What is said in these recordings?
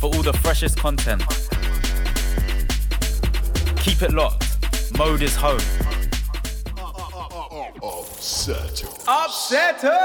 for all the freshest content. Keep it locked. Mode is home. Upsetter!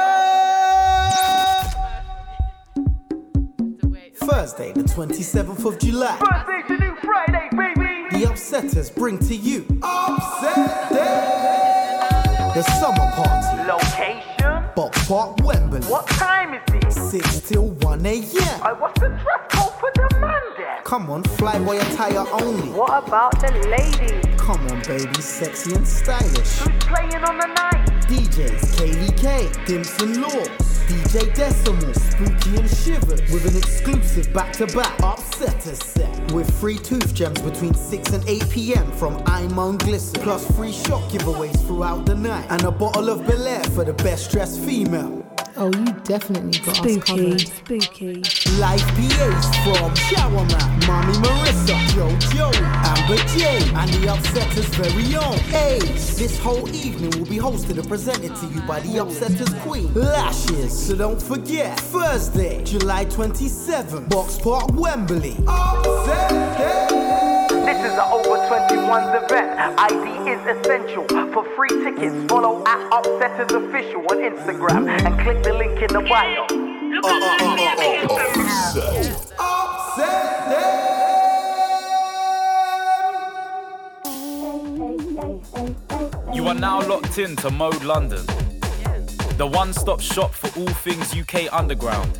Thursday, the 27th of July. Thursday to new Friday, baby. The Upsetters bring to you Upset Day. The summer party. Location: Box Park, Wembley. What time is it? 6 till 1 a.m. I want the dress code for the man there. Come on, flyboy attire only. What about the ladies? Come on, baby, sexy and stylish. Who's playing on the night? DJs KDK, Dimson Law. DJ Decimal, Spooky and Shivered, with an exclusive back-to-back Upsetter set. With free tooth gems between 6 and 8pm from I'm on Glisten, plus free shop giveaways throughout the night, and a bottle of Bel Air for the best-dressed female. Oh, you definitely got us covered. Spooky. Live PAs from Shower Man, Mommy Marissa, JoJo, Amber Jane, and the Upsetters' very own Ace. This whole evening will be hosted and presented to you by the Upsetters' Queen, Lashes. So don't forget, Thursday, July 27th, Box Park, Wembley. Upsetters! This is an over 21s event. ID is essential. For free tickets, follow at Upsetters Official on Instagram and click the link in the bio. Upset. You are now locked in to Mode London, the one-stop shop for all things UK underground.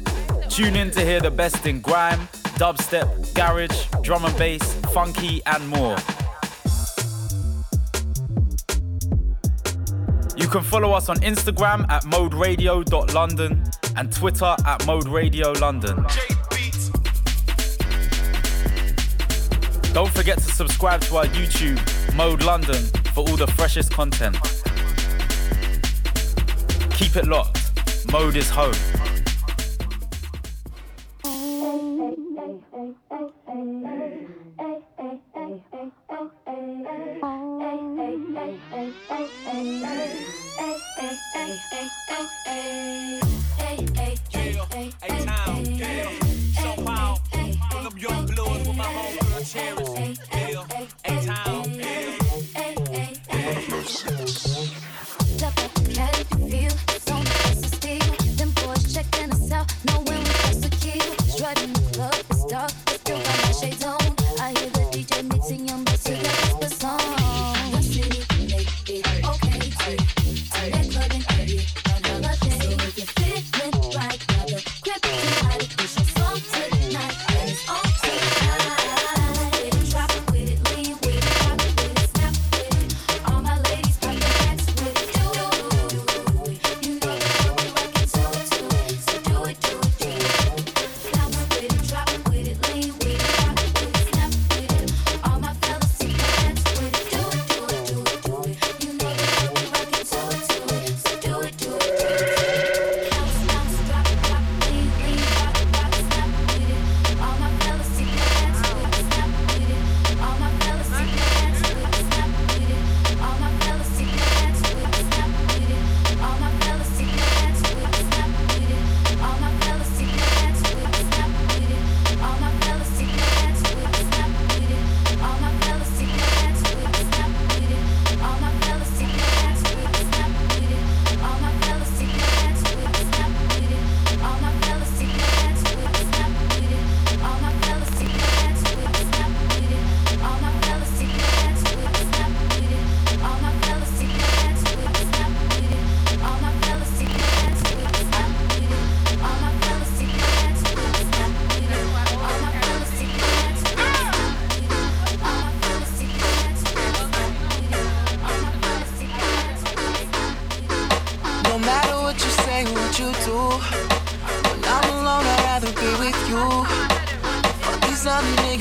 Tune in to hear the best in grime, dubstep, garage, drum and bass, funky and more. You can follow us on Instagram at moderadio.london and Twitter at moderadiolondon. Don't forget to subscribe to our YouTube, Mode London, for all the freshest content. Keep it locked. Mode is home. What you do when I'm alone, I'd rather be with you. Fuck these Okay,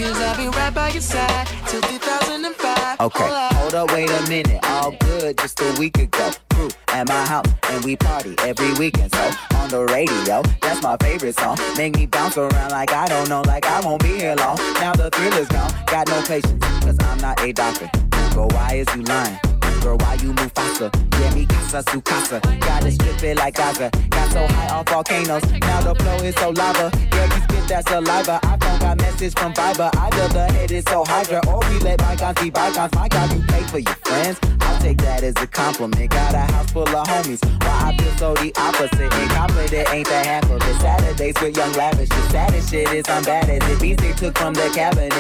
hold up, wait a minute. All good just a week ago. Crew at my house and we party every weekend. So on the radio, that's my favorite song. Make me bounce around like I don't know, like I won't be here long. Now the thrill is gone. Got no patience, cause I'm not a doctor. Girl, why is you lying? Girl, why you move faster? Yeah, me casa su casa. Gotta strip it like Gaza. Got so high on volcanoes. Now the flow is so lava. Yeah, you spit that saliva. I don't got message from Viber. Either the head is so hydra or we let bygones be bygones. I got you paid for your friends. I'll take that as a compliment. Got a house full of homies. Why I feel so the opposite. Incompetent ain't the half of it. Saturdays with young lavish. The saddest shit is I'm bad as it. These they took from the cabinet.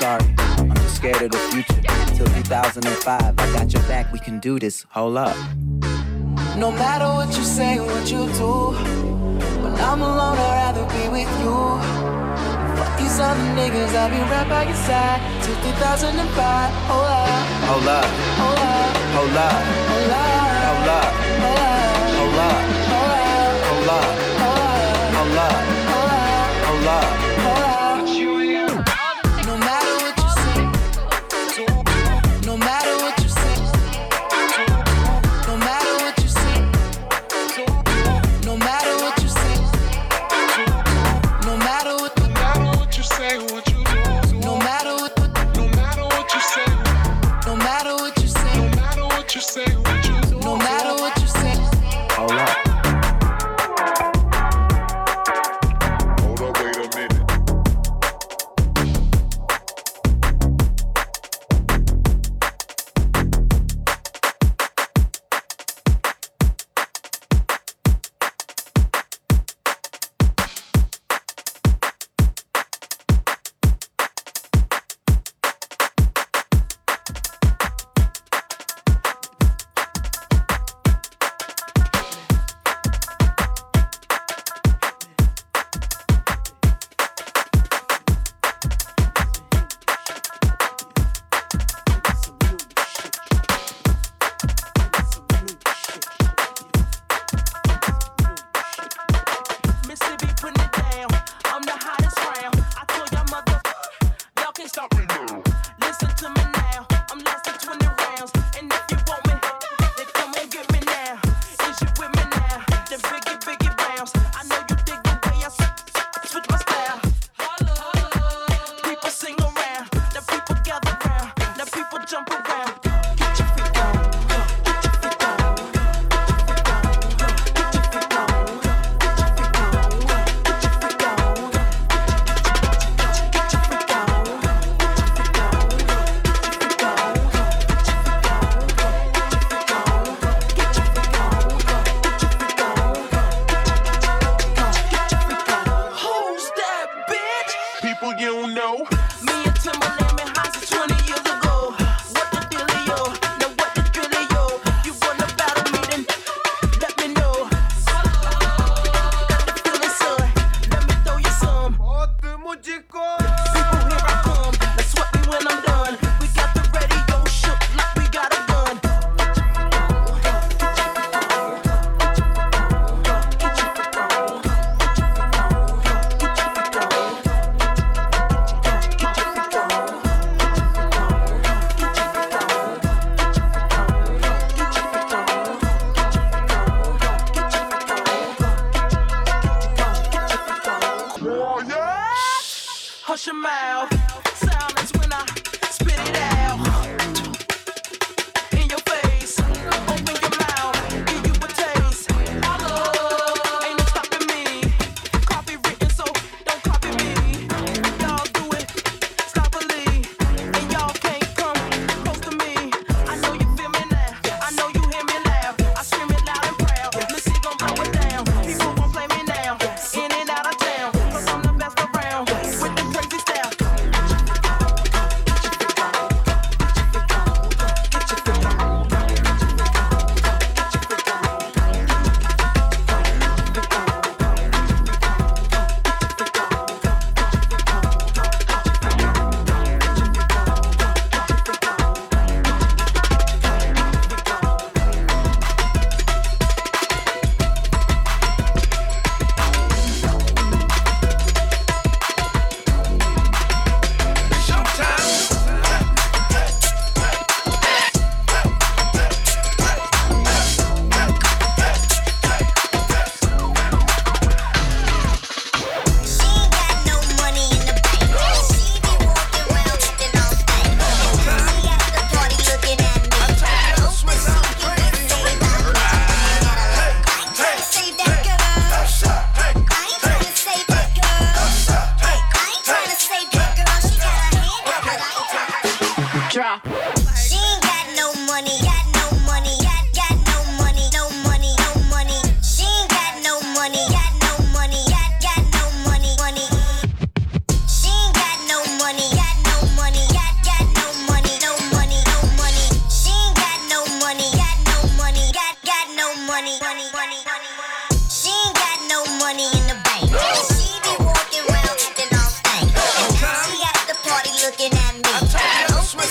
Sorry, I'm just scared of the future. Till 2005, I got your back, we can do this, hold up. No matter what you say or what you do, when I'm alone, I'd rather be with you. Fuck these other niggas, I'll be right by your side. Till 2005, hold up. Hold up. Hold up. Hold up. Hold up. Hold up. Hold up. Hold up. Hold up. Hold up. Hold up. money in the bank. She be walking around looking all stank. And now she got the party looking at me. Hope that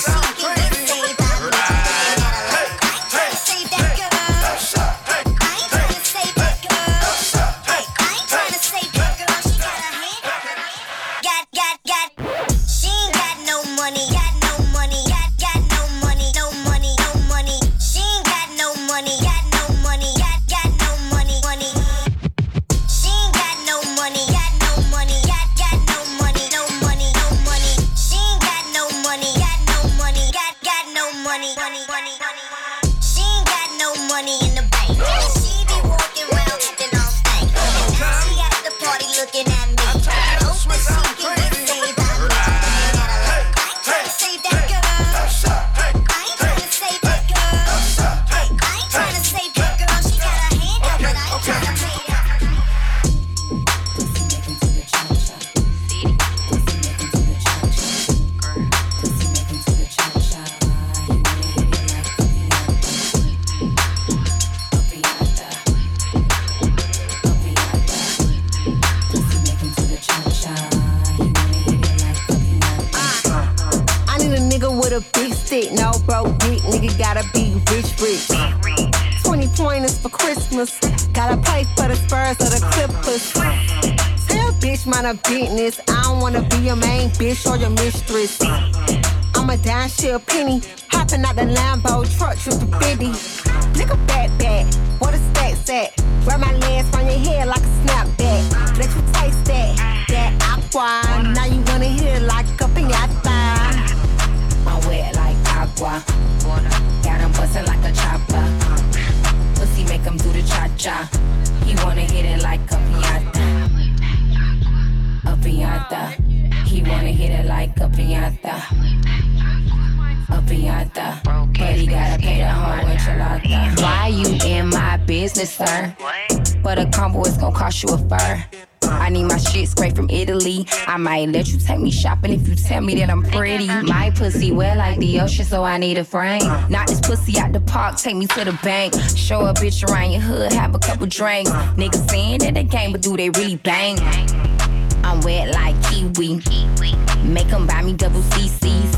she can get saved by me. I ain't tryna save that girl. I ain't tryna save that girl. I ain't tryna save that girl. She got a hand. Got. She ain't got no money. Business. I don't wanna be your main bitch or your mistress. I'ma die, she a penny. Hopping out the Lambo truck, trip to 50. Nigga back, where the stacks at? Grab my legs from your head like a snapback. Let you taste that aqua. Now you wanna hit it like a piñata. I'm wet like agua. Got him bustin' like a chopper. Pussy make him do the cha-cha. He wanna hit it like a piñata. A piñata, he wanna hit it like a piñata. A piñata, but he gotta pay the whole enchilada. Why you in my business, sir? But a combo is gonna cost you a fur. I need my shit straight from Italy. I might let you take me shopping if you tell me that I'm pretty. My pussy wet like the ocean, so I need a frame. Knock this pussy out the park, take me to the bank. Show a bitch around your hood, have a couple drinks. Niggas saying that they can't, but do they really bang? I'm wet like kiwi. Make them buy me double CCs.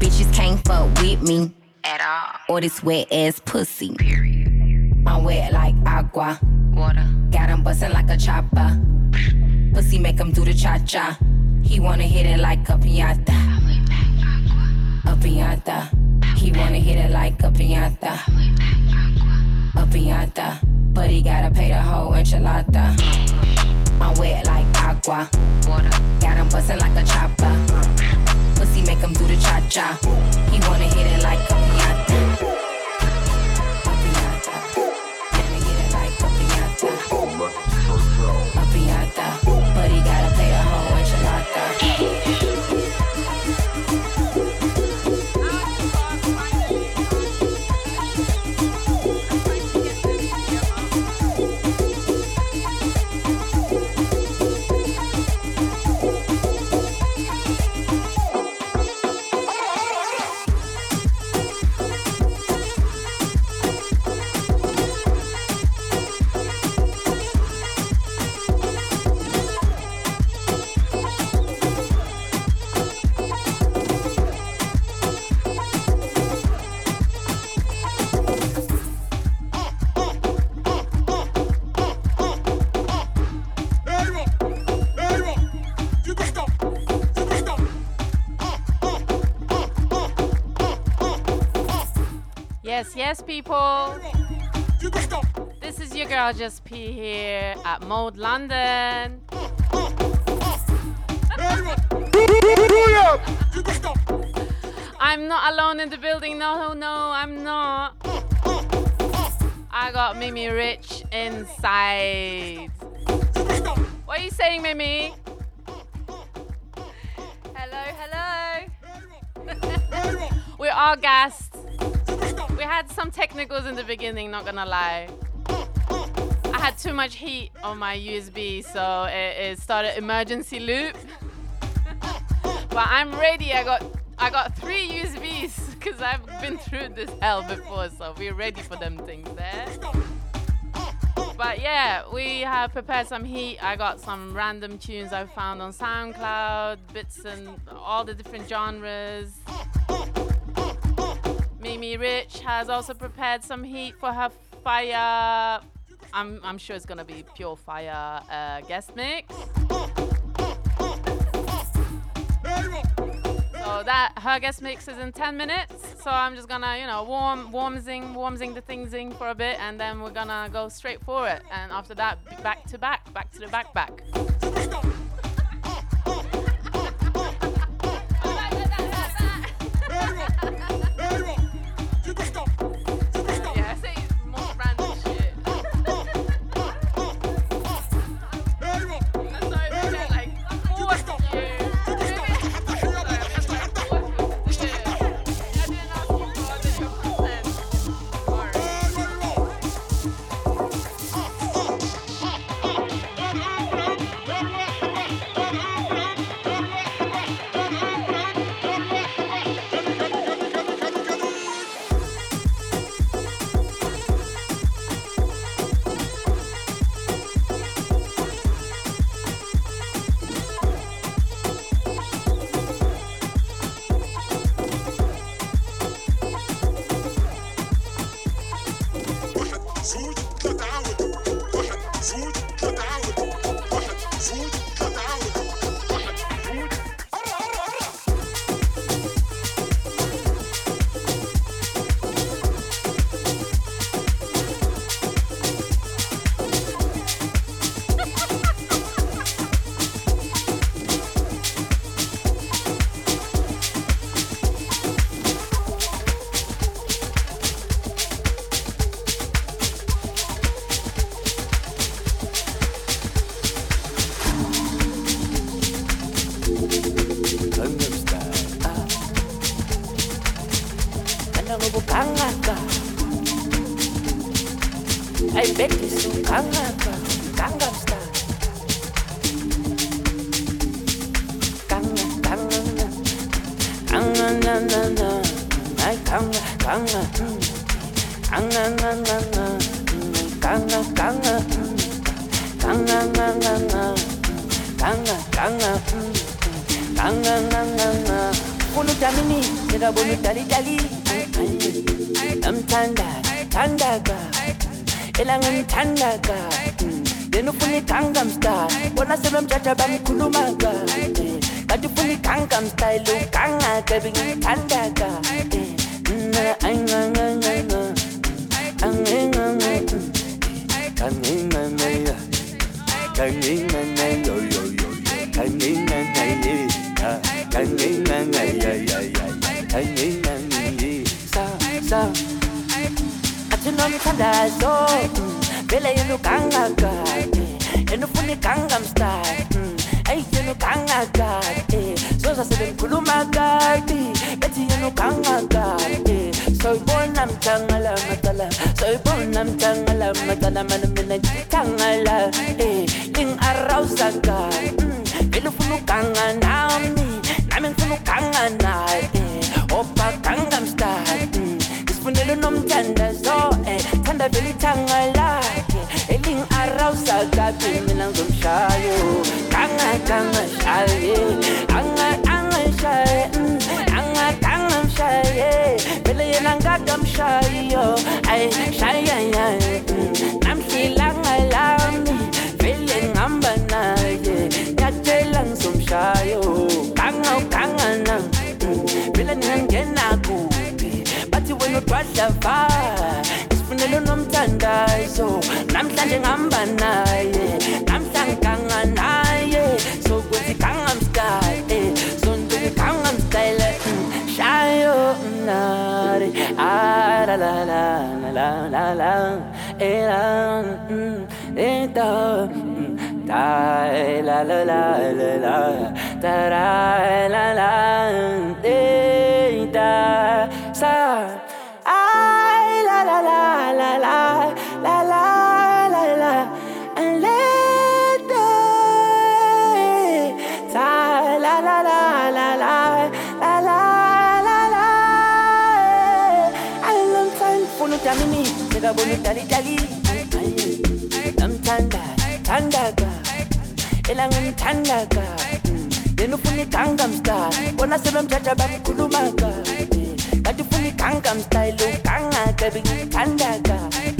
Bitches can't fuck with me at all. Or this wet ass pussy. I'm wet like agua. Got them bustin' like a chopper. Pussy make them do the cha-cha. He wanna hit it like a piñata. A piñata. He wanna hit it like a piñata. A piñata. But he gotta pay the whole enchilada. I'm wet like agua. Got him bustin' like a chopper. Pussy make him do the cha-cha. He wanna hit it like a piñata. A piñata. Wanna hit it like a piñata. A piñata. But he gotta pay the whole enchilada. Yes, people. This is your girl Just P here at Mode London. I'm not alone in the building. No, I'm not. I got Mimi Rich inside. What are you saying, Mimi? Hello. We're all gassed. We had some technicals in the beginning, not gonna lie. I had too much heat on my USB, so it started emergency loop. But I'm ready. I got 3 USBs because I've been through this hell before, so we're ready for them things there. But But yeah, we have prepared some heat. I got some random tunes I found on Soundcloud, bits and all the different genres. Mimi Rich has also prepared some heat for her fire. I'm sure it's gonna be pure fire guest mix. So that her guest mix is in 10 minutes. So I'm just gonna, warming the things in for a bit, and then we're gonna go straight for it. And after that, back to the back. I'm elangangithanda kabi yena ufuna iGangnam Style bona sebemjaja bakhuluma kabi kanti ufuna iGangnam Style ukanga kabi ngithanda kabi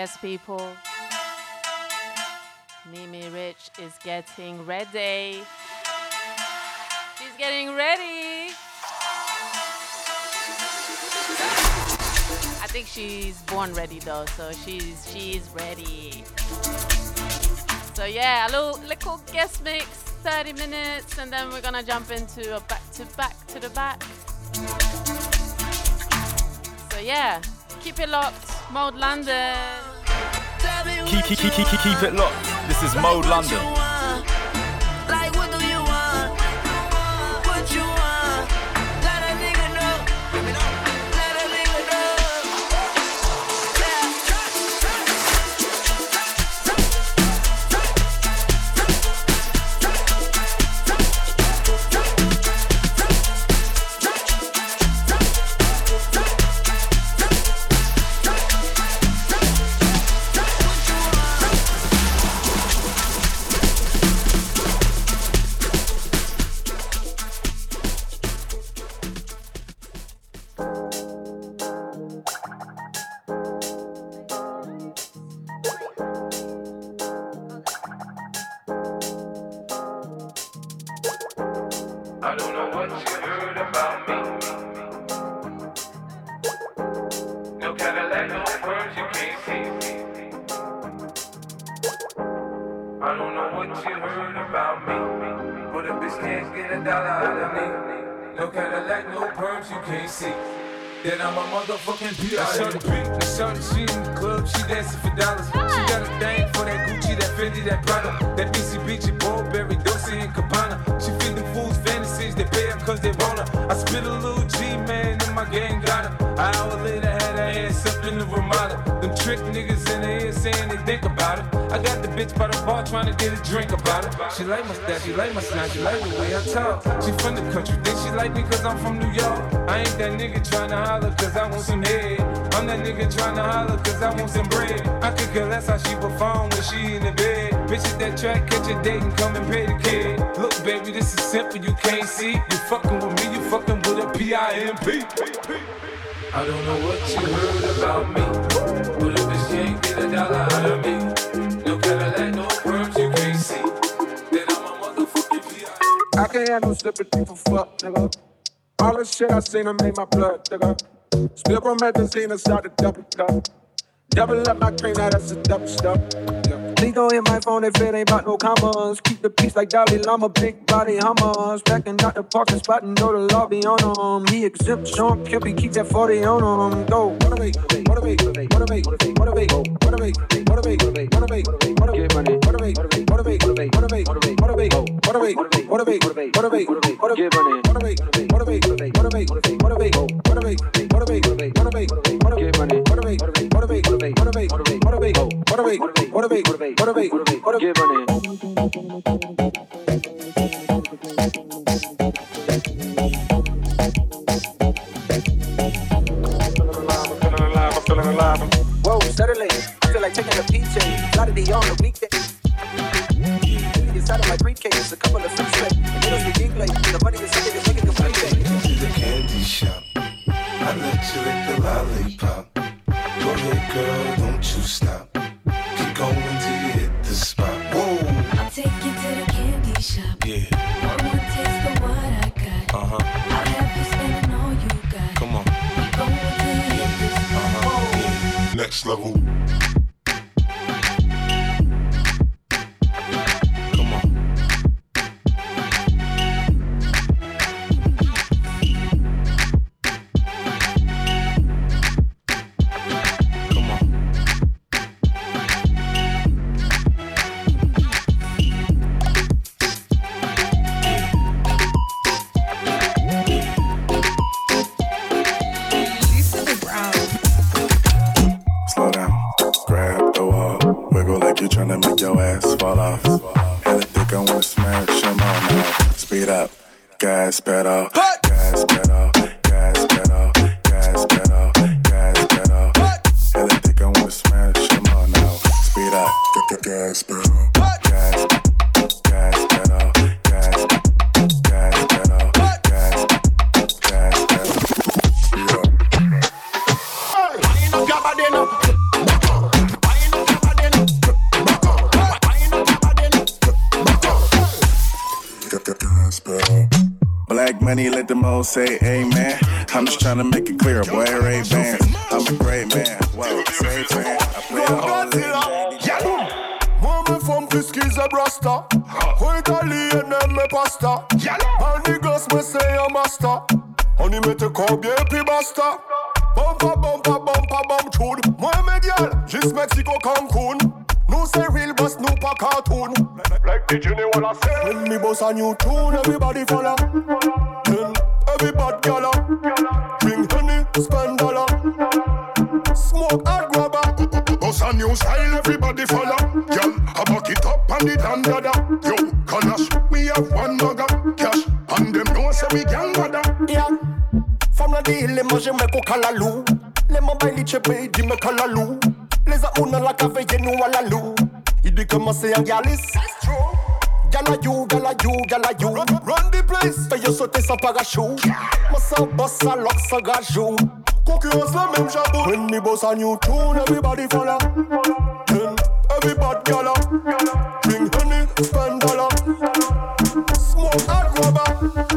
Yes, people. Mimi Rich is getting ready. She's getting ready. I think she's born ready though, so she's ready. So yeah, a little guest mix, 30 minutes, and then we're gonna jump into a back to the back. So yeah, keep it locked, Mode London. Keep it locked. This is Mode London. She like my style, she like my sound, she like the way I talk. She from the country, then she like me cause I'm from New York. I ain't that nigga tryna holler cause I want some head. I'm that nigga tryna holler cause I want some bread. I could care less how she perform when she in the bed. Bitches that track, catch a date and come and pay the kid. Look baby, this is simple, you can't see. You fucking with me, you fucking with a P-I-M-P. I don't know what you heard about me, but if this can't get a dollar out of me, no Cadillac, no perms, you can't see. I can't have no slippin' people fuck, nigga. All this shit I seen, I made my blood, nigga. Spill promethazine inside the double cup. Double up my cream, now that's a double stuff. Nico hit my phone if it ain't about no commas. Keep the peace like Dalai Lama, big body Hummers. Backing out the parking spot and know the law be on him. He exempt, Sean Kippy, keep that 40 on him. Go, motivate. What a bait, what a bait, what a give on it. I'm feeling alive. Whoa, suddenly, I feel like taking a PJ. Lot of the on the weekday. Inside of my briefcase, a couple of fruit slips. It is ridiculous. The money is sitting, it's making a free day. To the candy shop, I let you lick the lollipop. Go ahead, girl, don't you stop. Keep going. Take you to the candy shop. Yeah. I wanna taste the what I got. Uh-huh. I'll have you spending all you got. Come on. We gon' hit this. Uh-huh. Yeah. Next level. Come on. Come on. Tryna make your ass fall off. Hella thick, I wanna smash your mama. Speed up, gas pedal, gas pedal, gas pedal, gas pedal, gas pedal. Hella thick, I wanna smash your mama. Speed up, gas pedal, gas, gas pedal, gas, gas pedal, gas, gas pedal. Speed up. Hey, I ain't no gabardino. I money, let them all say amen. I'm just trying to make it clear, I wear Ray-Bans. I'm a great man, wow, great man. I play a whole thing. Moment from Fiskies a brasta. Italian and me pasta. And the girls me say a master. Only me to call baby basta. Bumpa, bumpa, bumpa, bump tune. Moi medial, just Mexico Cancun. No say real boss, no pa cartoon. Like the Junior what I say. When me boss a new tune, everybody follow. Then everybody gala. Bring honey, spend dollar. Smoke and grabber. Boss a new style, everybody follow. Y'all, I back it up and it dandada. Yo, Kalash, we have one nugget. Cash, and them know say we gang bada. Yeah, from the deal, les manger me ko kalalou. Les mobiles, it's a baby, me kalalou. Les a una la cave, you know a la loo. It become a say a gyalis. That's true. Gyala you, gyala you, gyala you. Run the place. Fais yo sauter sans parachute. Massa bossa lock sa gajou. Concurrence la même jabou. When me boss a new tune, everybody follow. Then everybody gyala. Bring honey, spend dollar. Smoke and rubber.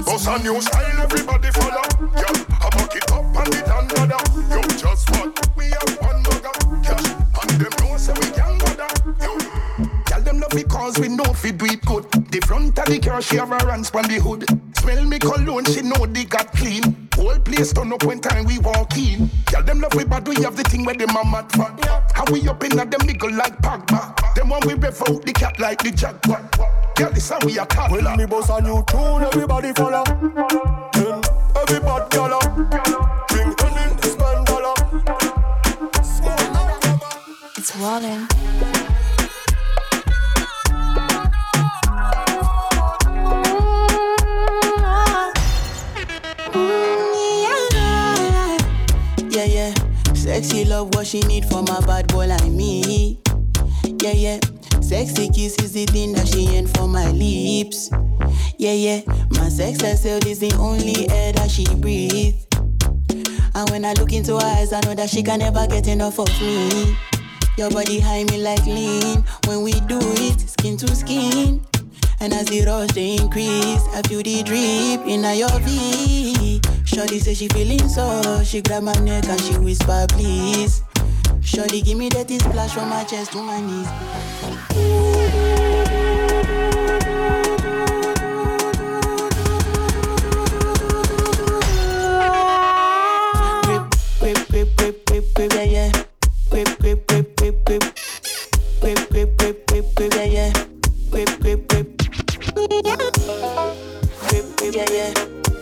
Boss a new style, everybody follow. Yeah, I buck it up and it under. Yo, just what we have one mugger. Because we know if we do it good. The front of the car, she have her hands on the hood. Smell me cologne, she know they got clean. Whole place turn up when time we walk in. Tell them love we bad, we have the thing where them are mad for. How we up in at them nigga like Pogba. Them one we rev out the cat like the jackpot. Tell this how we a toddler. When me boss a new tune, everybody follow. Then everybody gala. Bring honey, spend dollar. It's rolling. Yeah, yeah, sexy love what she need from a bad boy like me. Yeah, yeah, sexy kiss is the thing that she ain't for my lips. Yeah, yeah, my sex herself is the only air that she breathes. And when I look into her eyes, I know that she can never get enough of me. Your body high me like lean. When we do it, skin to skin. And as the rush they increase, I feel the drip in your V. Shorty say she feeling so, she grab my neck and she whisper please. Shorty give me that splash from my chest to my knees. Grip, grip, grip, grip, grip, yeah, yeah. Grip, grip, grip, grip, grip. Grip, grip, grip, grip, grip, yeah, yeah. Grip, grip, grip. Grip, grip, yeah, yeah.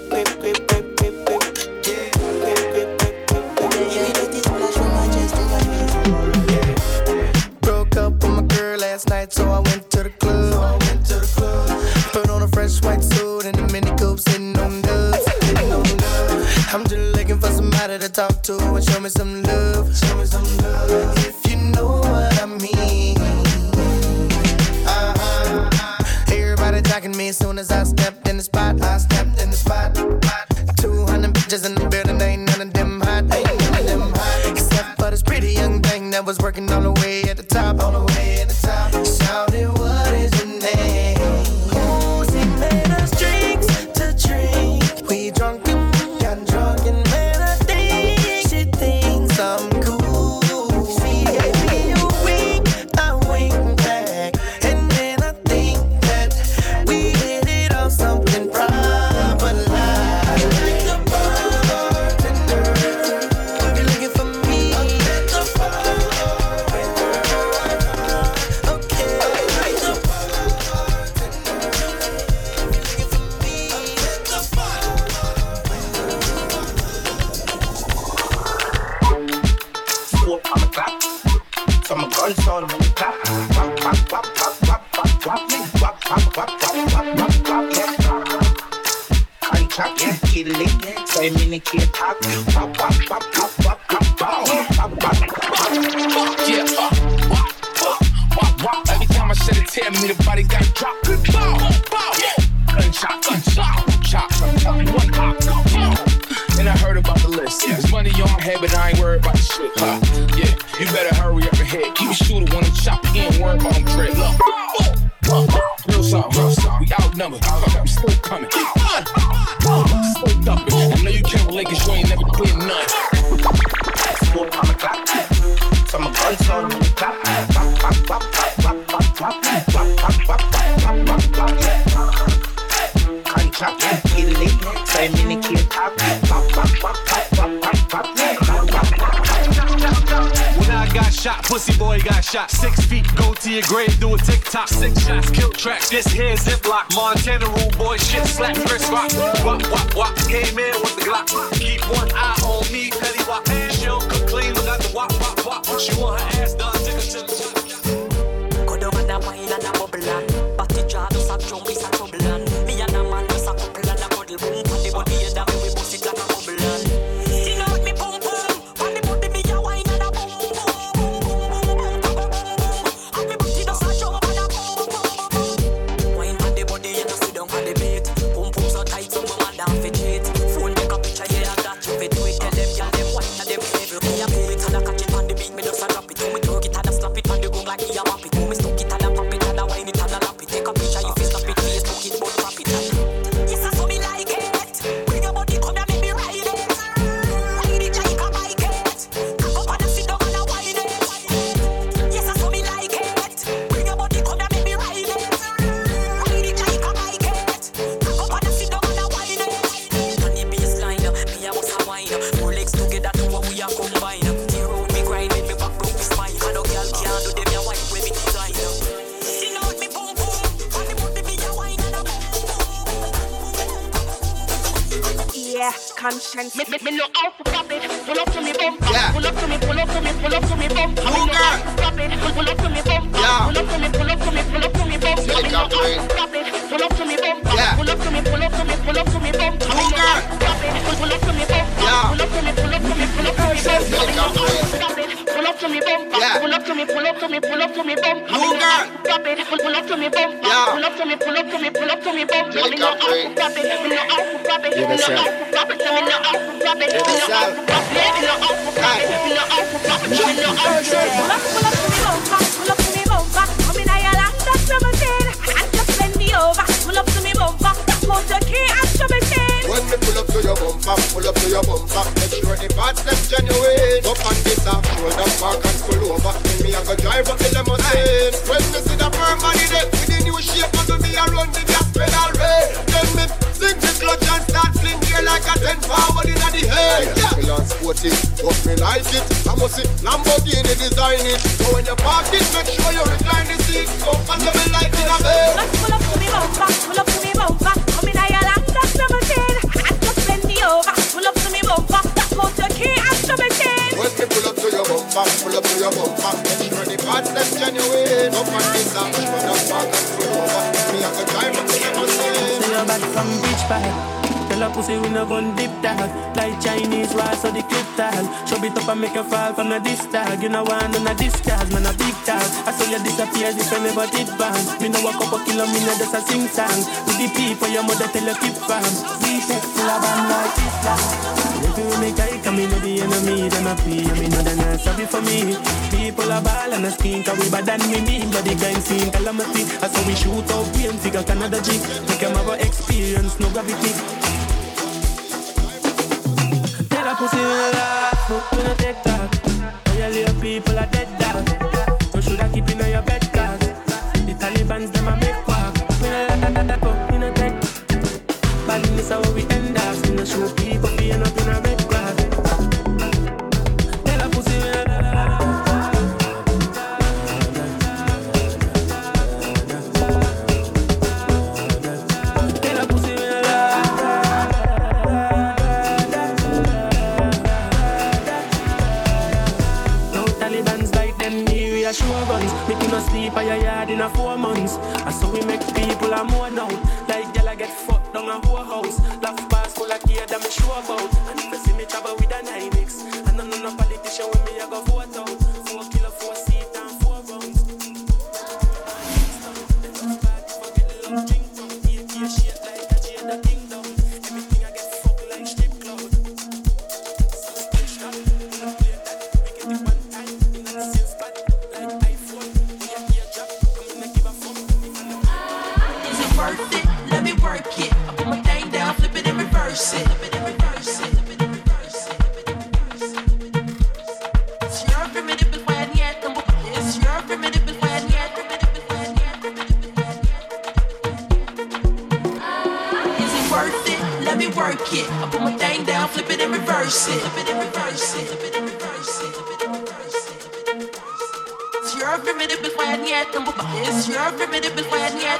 Grip, grip, grip, grip, grip. Grip, grip, grip, grip, yeah, yeah. Give me this flash from my chest to my knees. Broke up with my girl last night, so I went to the club. Put on a fresh white suit and a mini coupe, sitting on dubs. I'm just looking for somebody to talk to and show me some love. If you know what I mean. Everybody talking to me as soon as I stepped in the spot. 200 bitches in the building, ain't none of them hot. Except for this pretty young thing that was working all the way at the top. Shouted, what is your name? Who's he made us drinks to drink? We drunk and got drunk and made a thing. She thinks I'm cool. She gave me a wink, I wink back. And then I think that we hit it on something proper. Like the bartender, if you're looking for me, I'll get the bartender. Okay, like the bartender, if you're looking for me, I'll get the bartender. 4 on the clock, so my guns on the top. Wap, wap, wap, wap, wap, wap, me. Wap, wap, wap, wap, wap, wap, wap, yeah. Contract, yeah, kill it, so I mean it can't talk. Wap, wap, wap, wap, wap, wap, wap, wap, wap, wap, yeah, wap, wap, wap, wap. Every time I shed a tear, me the body got dropped. Bow, bow, gunshot, gunshot, chop, one hop, and I heard about the list. There's money on my head, but I ain't worried about the shit. Yeah, you better hurry up and hit. Keep a shooter, one chop, you ain't worried about them dreadlocks. Real something, we out number. I'm still coming. Keep on. Still dumping. I know you can't relate because you ain't never been none. Four on the clock. Some of us on the clock. Contract. Italy. Same mini kid pop. Got shot, pussy boy got shot. 6 feet, go to your grave, do a TikTok. 6 shots, kill track. This here Ziploc, Montana rule boy, shit slap, wrist rock. Wop, wop, wop, came in with the Glock. Keep one eye on me, petty wop. She don't come clean without the wop, wop, wop. She want her ass done, take her to the top. Go down and a wine and a bubble on. Batty jaw, do some drum, we some trouble on. Me and a man, do some couple and a cuddle boom. The body is down, we bust it like a bubble on. Me know how to stop it. Pull up to me, bump. Pull up to me, pull up to me, pull up to me, bump. Me know how to stop it. Pull up to me, bump. Pull up to me, pull up to me, pull up to me, bump. Me know how to stop it. Pull up to me, bump. Pull up to me, pull up to me, pull up to me, bump. Me know how to stop it. Pull up to me, bump. Pull up to me, pull up to me, pull up to me, bump. Me know how to stop it. Pull up to me, bump. Pull up to me, pull up to me, pull up to me, bump. Me know how to stop it. Pull up to me, bump. Pull up to me, pull up to me, pull up to me, bump. Me know how to stop it. Me know how to stop it. Me know how to stop it. When me pull up to your bumper, pull up to your bumper. Make sure the parts them genuine. Up on this up, roll that park and pull over. Then me I go drive up the limousine. When me see the firm money there, with the new shape, I do me a run the gas pedal red. Then me sling the clutch and start fling here like a 10-power in the head. Yeah, me love sporty, but me like it. I must see Lamborghini design it. So when you park it, make sure you recline the seat. Comfortable like in a bed. Pull up to me bumper, pull up to me bumper. Come in a yellow. Pull up to me bumper, that motor key and trouble chain. When me pull up to your bumper, make sure the parts them genuine. Up on this and push for that park and pull over. Me a go drive up to the machine. See your back from beach party. Tell a pussy we no gon' dip down. Like Chinese rice or the clip tile. Shove it up and make a fall from the disc tag. You know one on a disc tag, man a big tag. I saw you disappear, this I never did bang. Me no walk up a kilo, me no just a sing song. With the people your mother tell you keep fam. If you make I come in the enemy, then I feel me know they're not sorry for me. People are ball and a skin, cause we bad than me. Bloody gang scene, calamity. I saw we shoot out pain, figure Canada G. Make them have experience, no gravity. Tell a pussy in love, hope you don't take that. All your little people are dead that. You should have keep in your bed card. The Taliban's them a make work. We don't let that go, we don't take. But this is how we end up. In the show people being up in a red class. Tell a pussy we la la la la. Tell a pussy we la la. Now Taliban's like them new we are sure guns. Make you no sleep at your yard in a 4 months. And so we make people a more now. Like y'all get fucked. Down a whole house, laugh past full of care that me show about. And if you see me travel with an IMX, and none of no politician with me, I go vote out. 4 kilo, 4 seat, and 4 rounds. Everything I get fucked like strip cloud. So switch up, and play that, make it the one time. In a sales pad, like iPhone, we a gear drop, I'm gonna give a fuck. Is it worth it? work it. I put my thing down, flip it and reverse it. Flip it and reverse it. Flip it and reverse it. It's your primitive and when yet. It's your primitive and when yet. Is it worth it? Let me work it. I put my thing down, flip it and reverse it. Flip it and reverse it. Flip it and reverse it. Flip it and reverse it. It's your primitive and when yet. It's your primitive and when yet.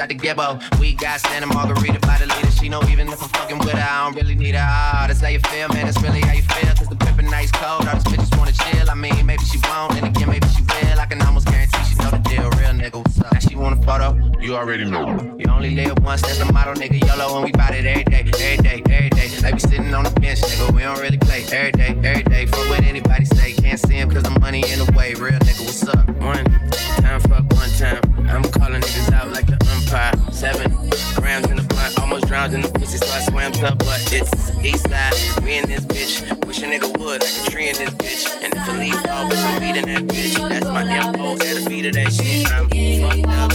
Out to Gibbo. We got Santa Margarita by the leader. She know even if I'm fucking with her, I don't really need her. Oh, that's how you feel, man. That's really how you feel. Cause the pimpin' nice cold. All these bitches wanna chill. I mean, maybe she won't, and again, maybe she will. I can almost guarantee she know the deal. Real nigga, what's up? Now she want a photo. You already know. You only live once, that's the motto, nigga. YOLO, and we bout it every day, every day, every day. Like we sitting on the bench, nigga. We don't really play every day, fuck what anybody say. Can't see him cause the money in the way. Real nigga, what's up? One time, fuck one time. I'm calling niggas out like the umpire. 7 grams in the blunt, almost drowned in the pussy, so I swam up, but it's east side. We in this bitch, wish a nigga would, like a tree in this bitch. And if I leave, I'll be beating that bitch. That's my MO, that'll be to that shit. I'm fucked up.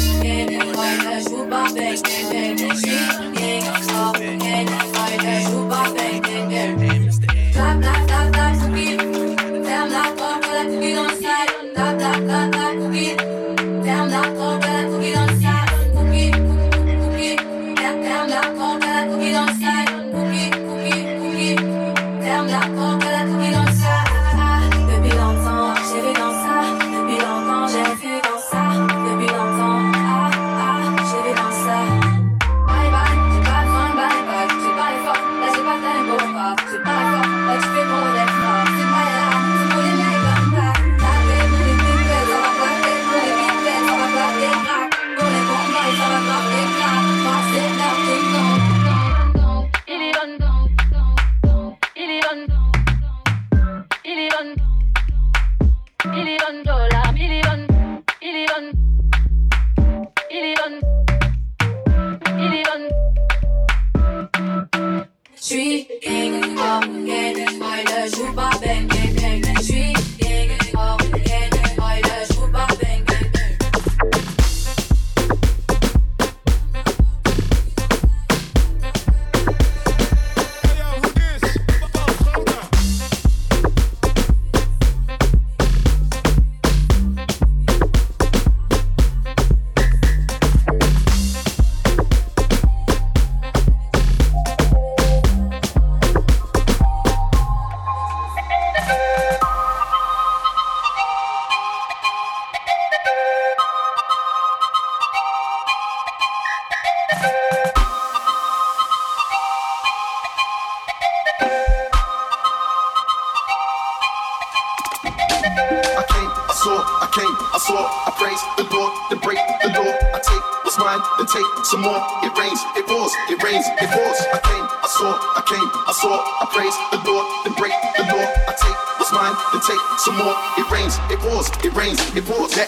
floor. I praise the Lord, then break the law. I take what's mine, then take some more. It rains, it pours, it rains, it pours. I came, I saw, I came, I saw. I praise the Lord, then break the law. I take what's mine, then take some more. It rains, it pours, it rains, it pours. Yeah.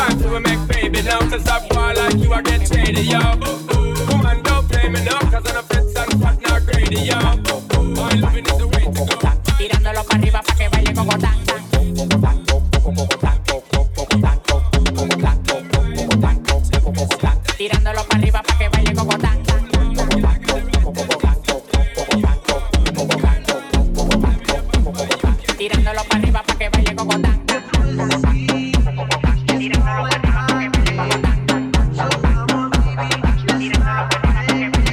time to a make baby now. Cause I war like you, I get shady, yo. Woman, don't play me now. Cause I'm a fits and fat, not greedy, yo. Boy, living is the way to go. Tirándolo para arriba pa' que baile como tan, tan. Tirándolo para arriba pa' que baile como tan, tan. Tirándolo para arriba pa' que baile como tan, tan. Tirándolo para arriba pa' que baile como tan.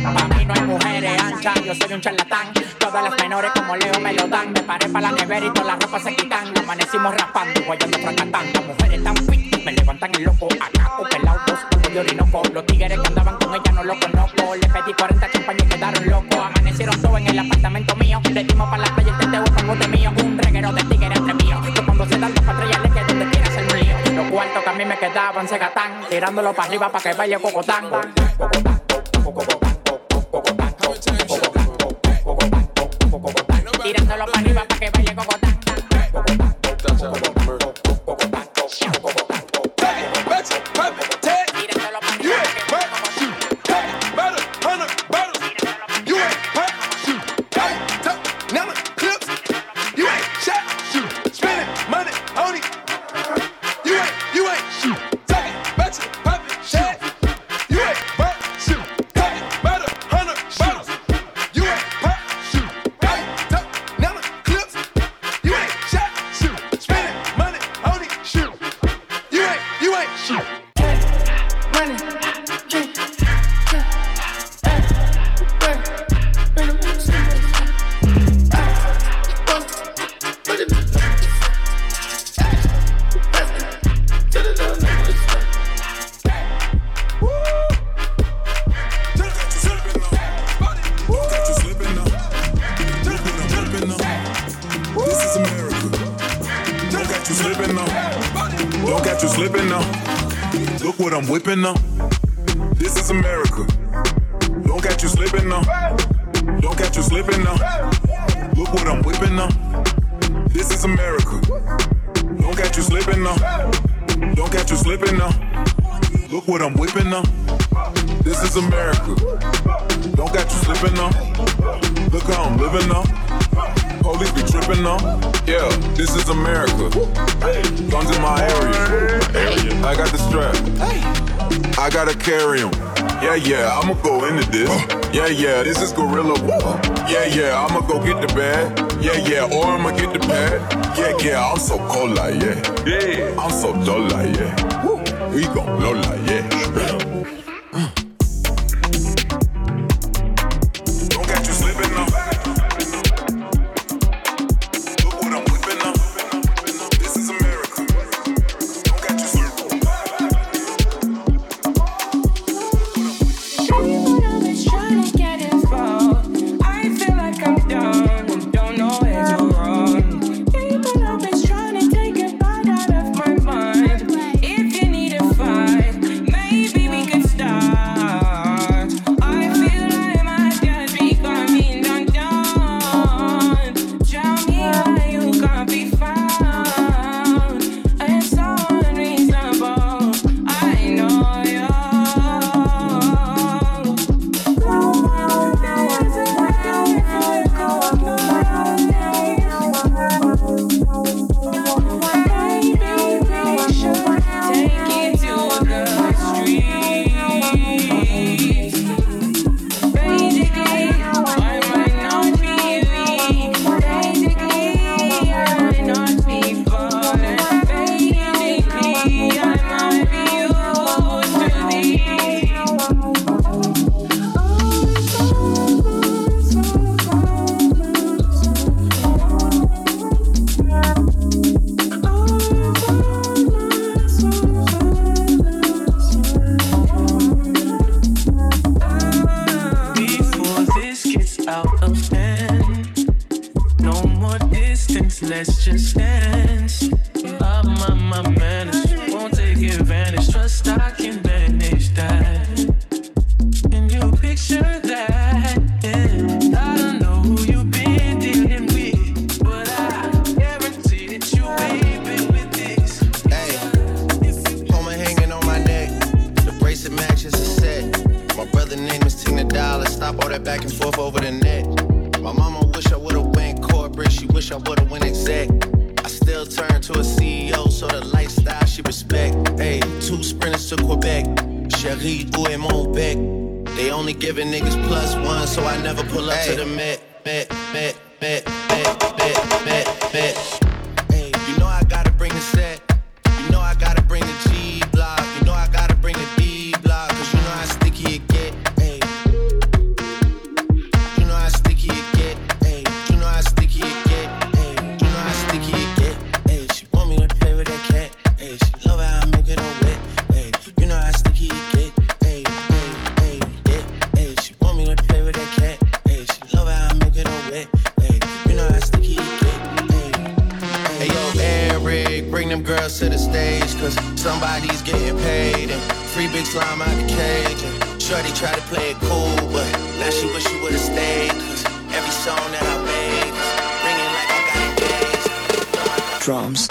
Para mí no hay mujeres anchas, yo soy un charlatán. Todas las menores como Leo me lo dan. Me paré para la nevera y todas las ropas se quitan. Amanecimos rapando, guayando, fracatando. Mujeres tan fit, me levantan el loco. Acá, pelado, dos cubos de orinoco. Los tigres que andaban con ella no lo conozco. Le pedí 40 champañas y quedaron locos. Amanecieron todos en el apartamento mío. Le dimos para la playa el teteo con bote mío. Un reguero de tigres entre míos. Que cuando se dan las patrullas le quedan donde quiera hacer un lío. Los cuartos que a mí me quedaban se gatan. Tirándolo para arriba para que baile cocotán. Cocotán, cocotán, cocotán, cocotán. Tirándolo para arriba para que baile cocotán. set. My brother's name is $10. Stop all that back and forth over the net. My mama wish I would've went corporate. She wish I would've went exec. I still turn to a CEO, so the lifestyle she respect. Hey, 2 sprinters to Quebec. Chérie, où est mon bec? They only giving niggas +1, so I never pull up to the Met. Hey, you know I gotta bring the set. You know I gotta bring the G block. You know I gotta bring the D block. 'Cause you know how sticky it get. Hey, you know how sticky it get. Hey, you know how sticky it get. Hey, you know how sticky it get. Hey, she want me to play with that cat. Hey, she love how I make it all wet. Hey, you know how sticky it get. Hey, hey, hey, yeah. Hey, she want me to play with that cat. Hey, she love how I make it all wet. Hey, you know how sticky it get. Bring them girls to the stage, 'cause somebody's getting paid. And free big slime out the cage. And shorty tried to play it cool, but now she wish she would've stayed. 'Cause every song that I made, ringing like I got engaged. Drums.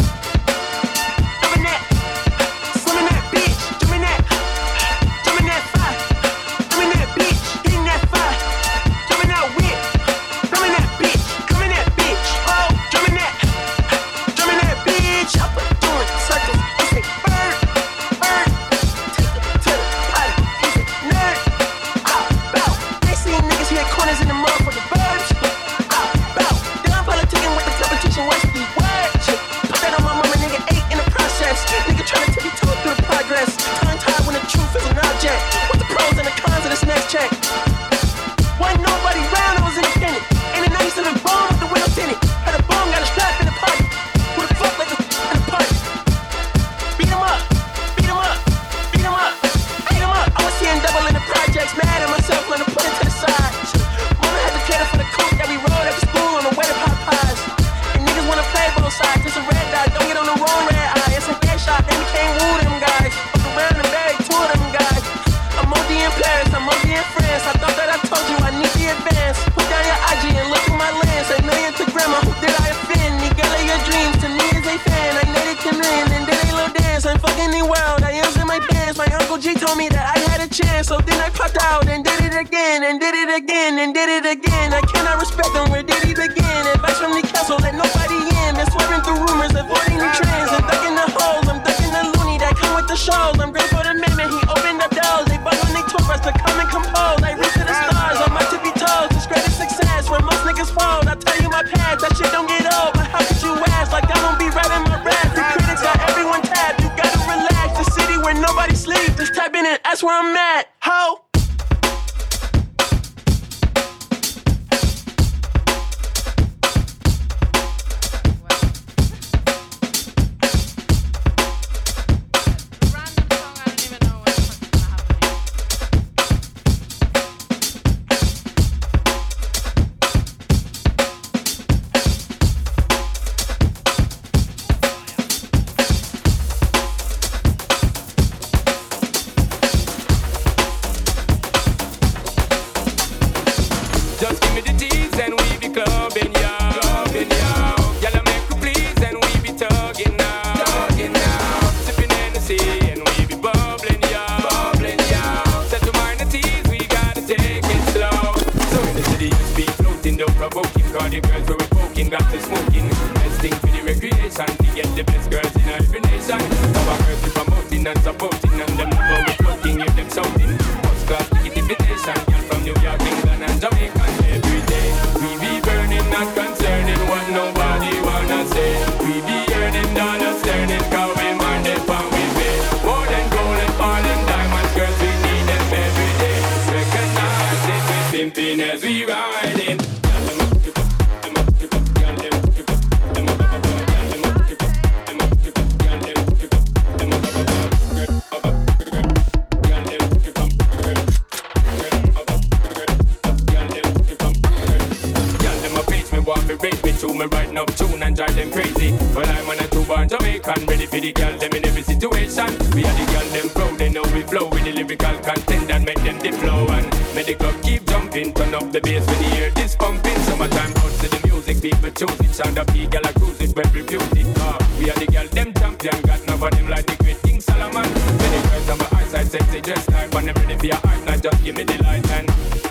Just like one every day. wine for your heart, now just give me the light and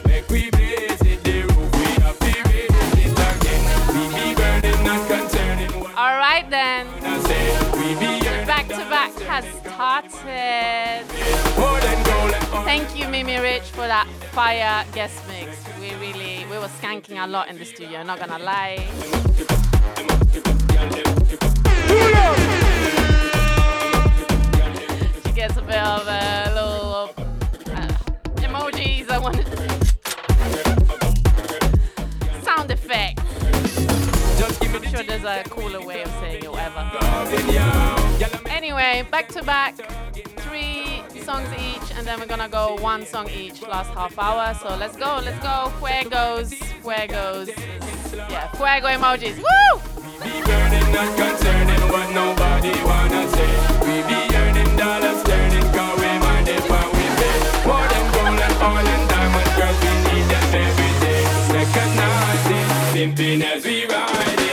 make we blaze it, the roof we have to raise it again. We be burning, not concerning. All right then, back to back has started. Thank you, Mimi Rich, for that fire guest mix. We were skanking a lot in the studio, not gonna lie. She gets a bit of a little emojis. I want sound effect. I'm sure there's a cooler way of saying it, whatever. Anyway, back to back, 3 songs each, and then we're gonna go 1 song each last half hour. So let's go. Fuegos. Yeah, fuego emojis. Woo! We be burning, not concerning what nobody wanna say. We be earning dollars, turning, cause we mind it what we pay. More than gold and oil and diamond, girls, we need them every day. Second nothing, pimping as we riding.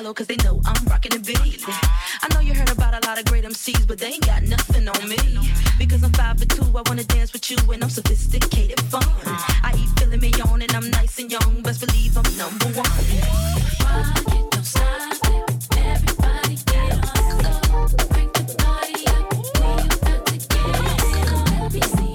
hello, cause they know I'm rocking the beat. I know you heard about a lot of great MCs, but they ain't got nothing on me. Because I'm 5'2", I wanna dance with you, and I'm sophisticated fun. I eat filet mignon and I'm nice and young, best believe I'm number one. Rock it, don't stop it, everybody get on slow, break the body up, we about to get on, let me see.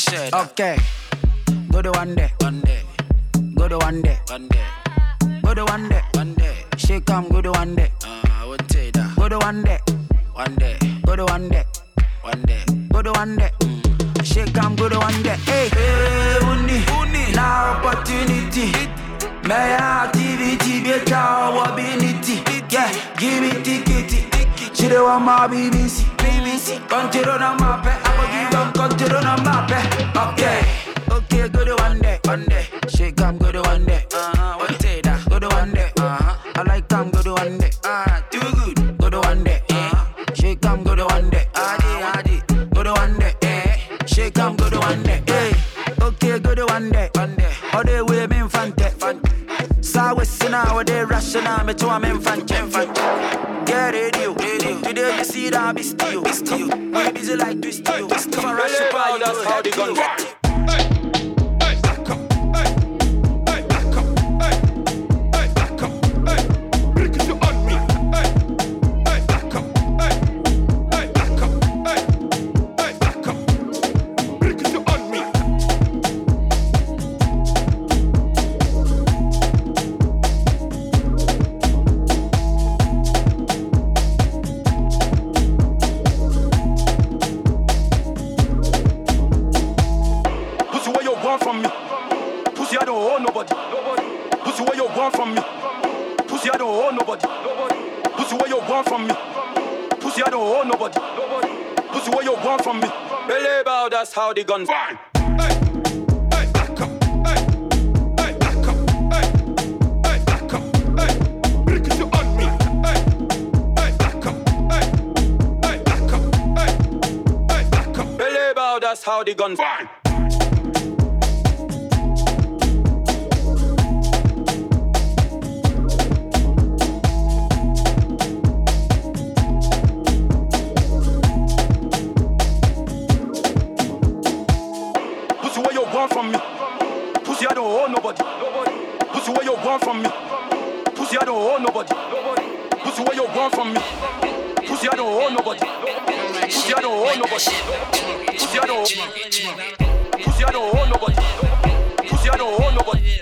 shit. Okay. Go to one day. One day. Go to one day. One day. Go to one day. One day. She come go to one day. I would say that. Go to one day. One day. Go to one day. One day. Go to one day. She come go to one day. Hey. Hey, uni. Now opportunity. My activity better ability. Yeah. Give me ticket. She don't want my BBC. Control on my pet. I will give them control on my pet. Okay. Okay, go to one day. One day. She come go to one day. What say that? Go to one day. I like come go to one day. Do good. Go to one day. She come go to one day. Go to one day. She come go to one day. Hey. Okay, go to one day. One day. All the way been fantastic. So we see now all the rational. Me too I'm in fantastic. Yeah, radio. Today you see that I be still. I'm busy like twist you. Come and rush you by you. That's how they gon' rock. Hey, back up. Hey, back up. Hey, back up. Hey, break it on me. Hey, back up. Hey, back up. Hey, back up. Break it on me. From me. Pussy, I don't owe nobody. Pussy, what you want from me? Pussy, I don't owe nobody. Pussy, what you want from me? Pussy, I don't owe nobody. Pussy, what you want from me? Believe how that's how they gon' fight. Believe how that's how they gon' fight. From me. Pussy, I don't owe nobody. Pussy, what you want from me? Pussy, I don't owe nobody. Pussy, what you want from me? Pussy, I don't owe nobody. Pussy, I don't owe nobody. Pussy, I don't owe. Pussy, I don't owe nobody. Pussy, I don't owe nobody.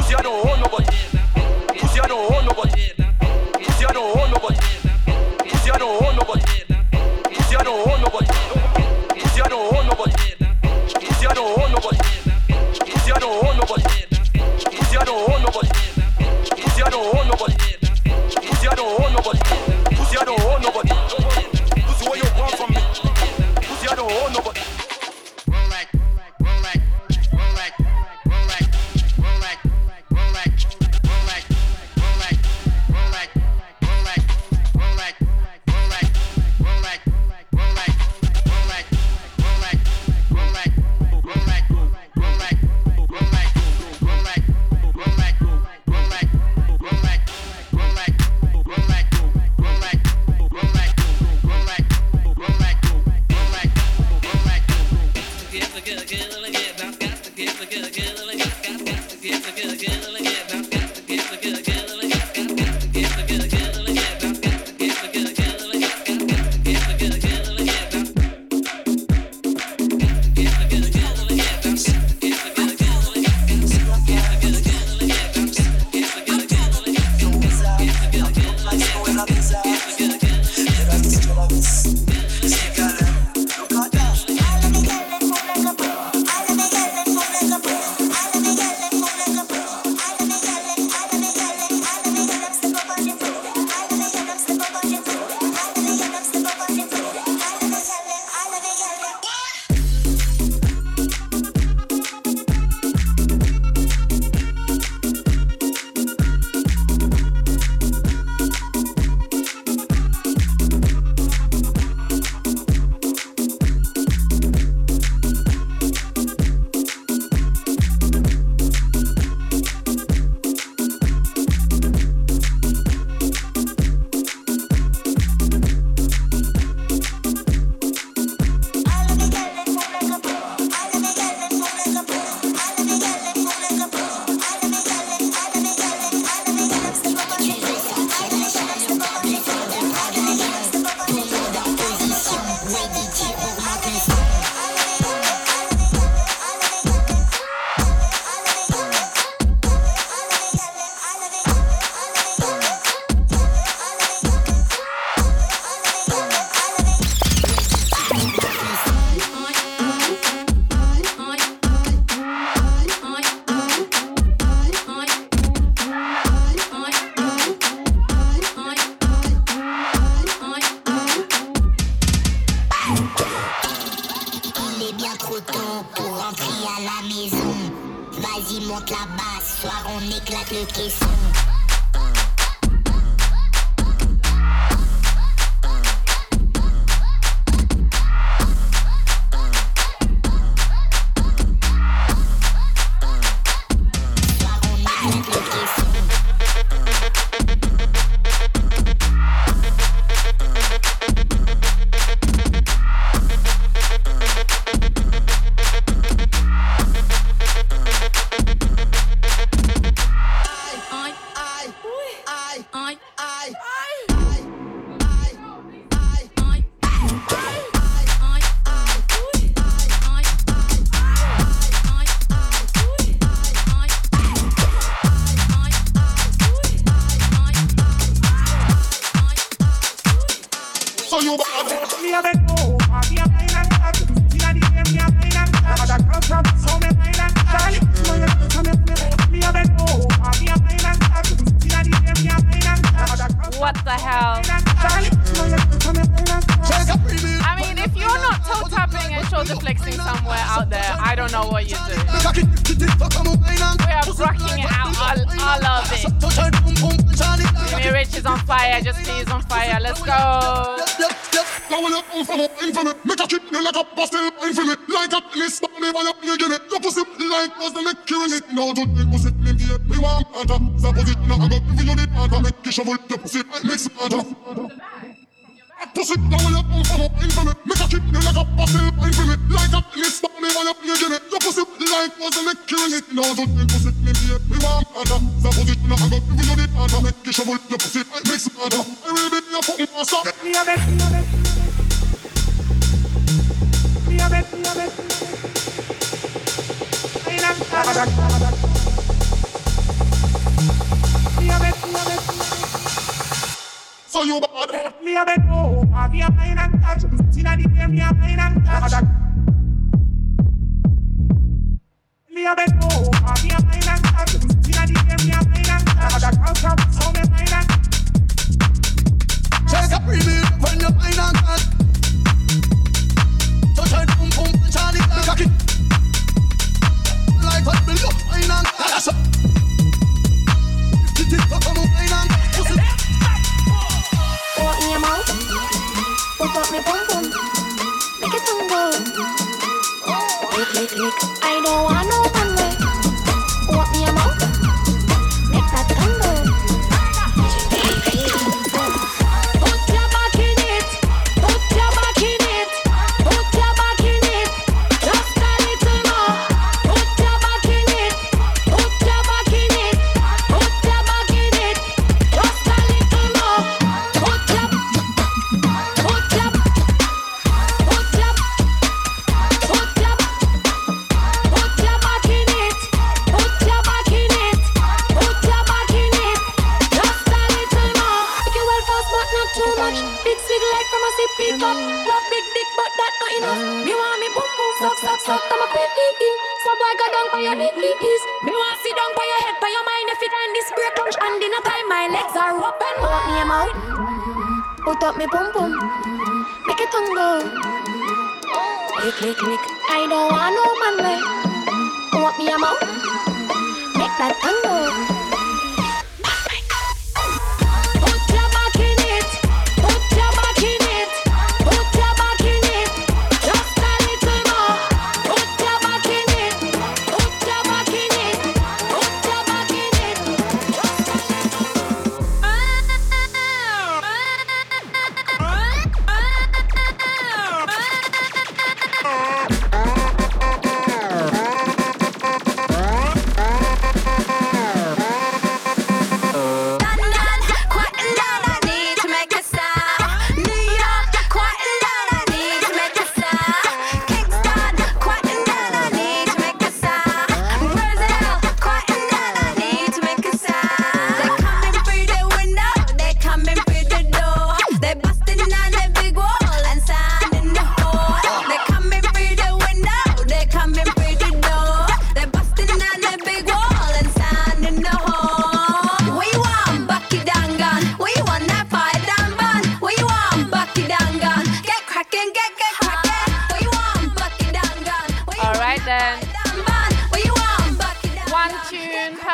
Pussy, I don't owe nobody. Pussy, I don't owe nobody. Pussy, I don't owe nobody. Pussy, I don't owe nobody. Pussy, I don't owe nobody. Pussy, I don't owe nobody. Pussy, I don't own nobody. Pussy, I don't own nobody. Pussy, I don't own nobody. Pussy, I don't own nobody. Pussy, I don't own nobody. Pussy, I don't own nobody. Pussy, what you want from me? Pussy, I don't own nobody. Like c'est bien trop tôt pour rentrer à la maison. Vas-y, monte la basse, soir on éclate le caisson.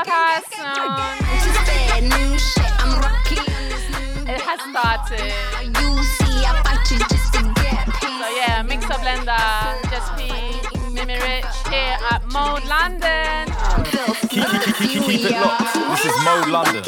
podcast song. It has started. So yeah, Mixer Blender, Just P, Mimi Rich here at Mode London. Keep it locked. This is Mode London.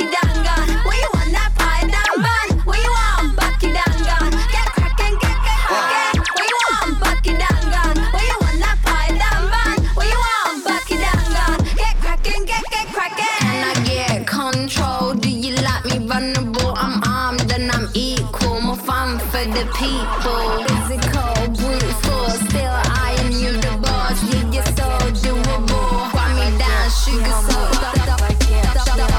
The people, physical, brute force. Still I am you, the boss. Leave your soul doable. Why me down, sugar soul. Stop, I can't, she can't.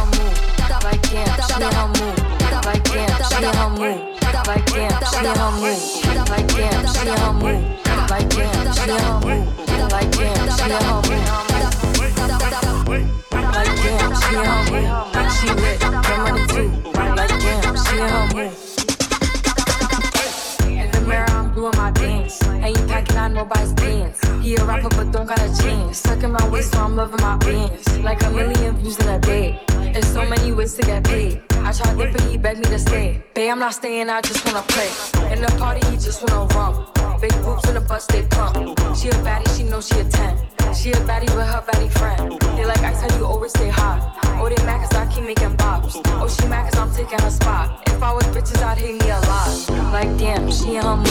Doing my dance, ain't packing on nobody's pants. He a rapper but don't got a chance. Stuck in my waist so I'm loving my pants. Like a million views in a day. There's so many ways to get paid. I tried dipping, he begged me to stay. Babe, I'm not staying, I just wanna play. In the party, he just wanna romp. Big boobs in the bus, they pump. She a baddie, she knows she a 10. She a baddie with her baddie friend. They like ice, how you always stay hot. Oh, they mad cause I keep making bops. Oh, she mad cause I'm taking her spot. If I was bitches, I'd hate me a lot. Like damn, she in her mood.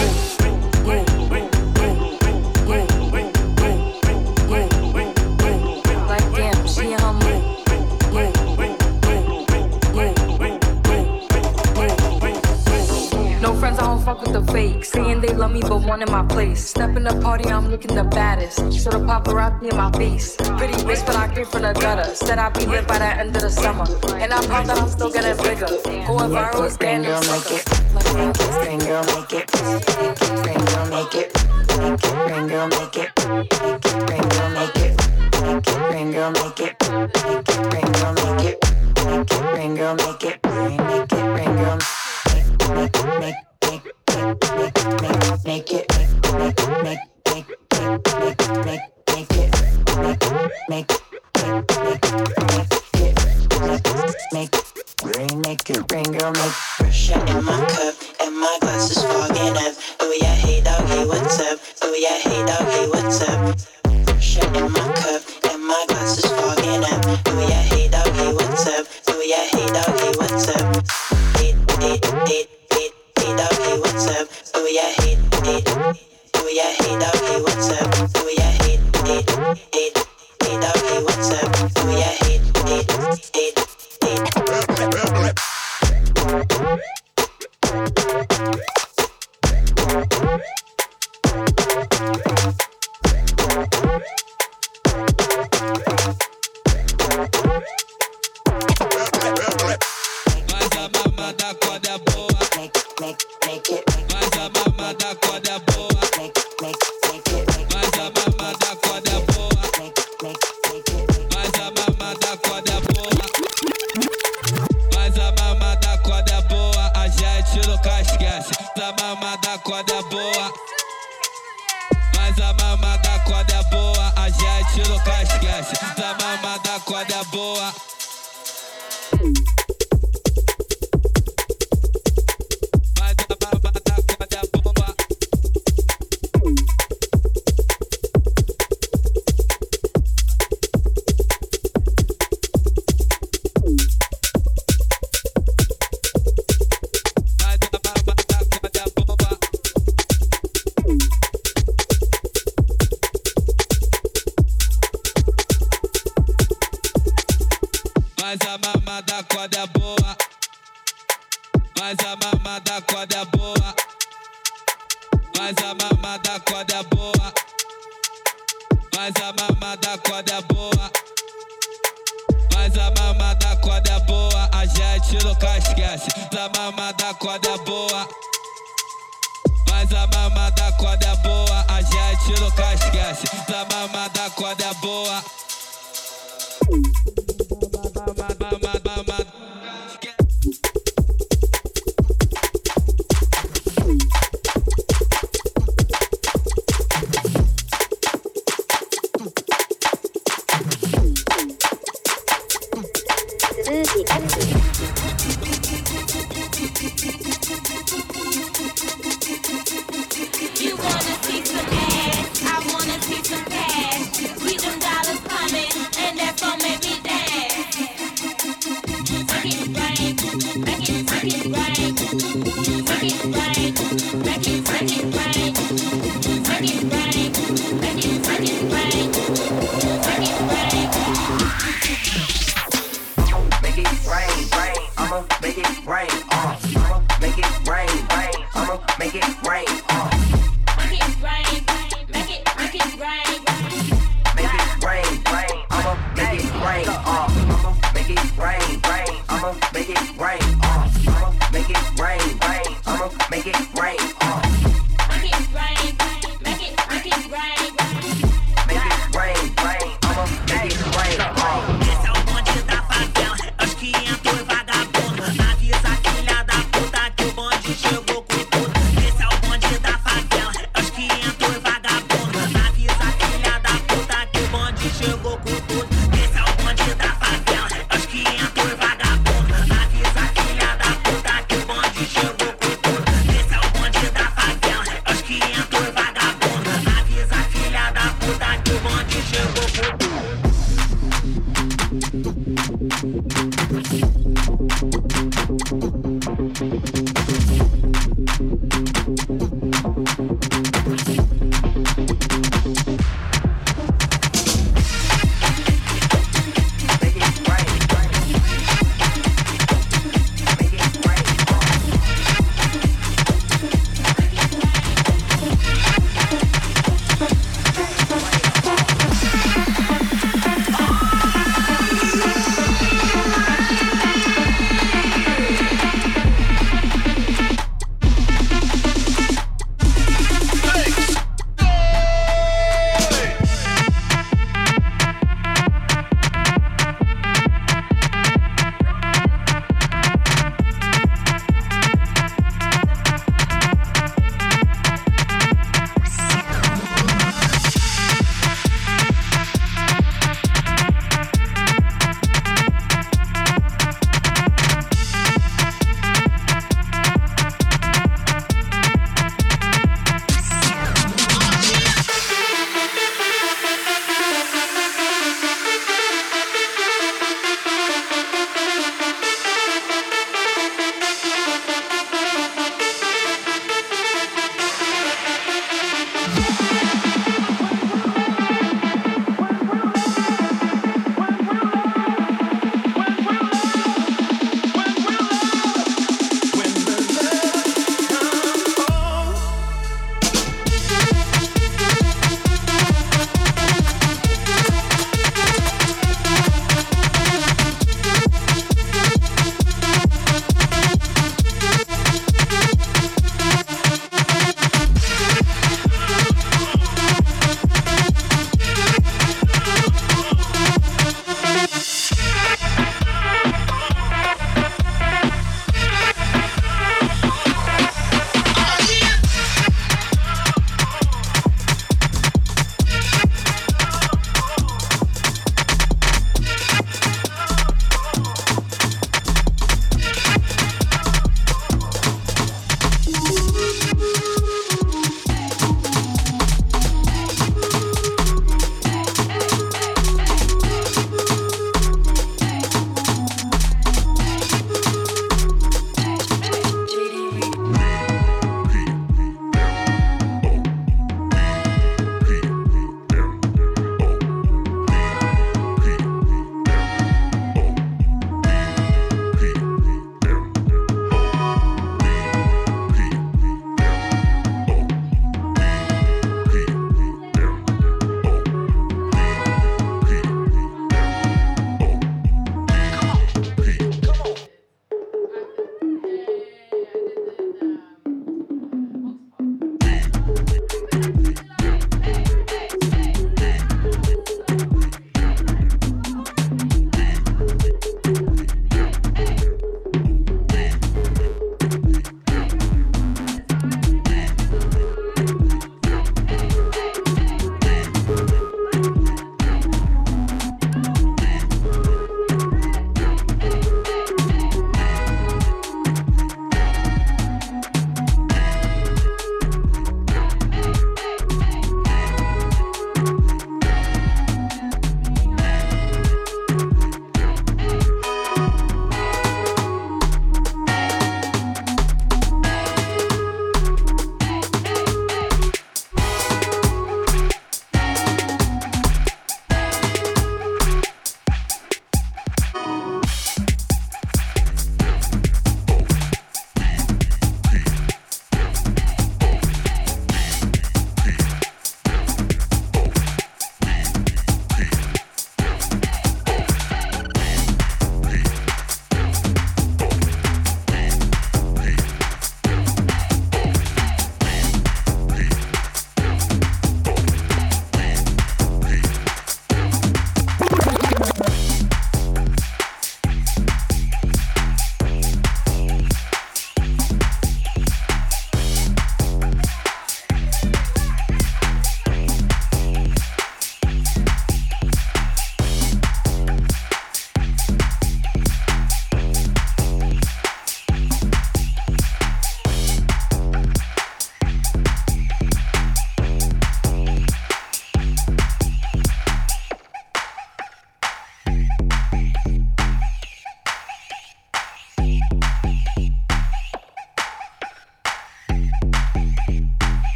With the fake, saying they love me but one in my place. Step in the party, I'm looking the baddest. So the paparazzi in my face. Pretty bitch, but I came from the gutter. Said I'd be lit by the end of the summer. And I proud that I'm still getting bigger. Going viral is grand, girl, make it. Bring girl, make it. Bring girl, make it. Bring girl, make it. Bring girl, make it. Bring girl, make it. Bring girl, make it. Bring girl, make it. Bring girl, make it. Make it, make it, bring girl, make pressure in my cup, and my glass is fogging up. Oh yeah, hey dog, hey what's up? Oh yeah, hey dog, hey what's up? Pressure in my cup, and my glass is fogging up. Oh yeah, hey dog, hey what's up? Oh yeah, hey dog, hey what's up? Hey dog, hey what's up? Oh yeah, hey. Oh yeah, hey dog, hey what's up? Oh yeah, hey. Hey dog, hey what's up? Oh yeah, hey. Make it. Maza mama da quadra boa. Make it. Maza mama da quadra boa. Make it. Maza mama da quadra boa. Maza mama da quadra boa. A gente nunca esquece. Maza mama da quadra boa. Maza mama da quadra boa. A gente nunca esquece. Maza mama da quadra boa. Make it rain.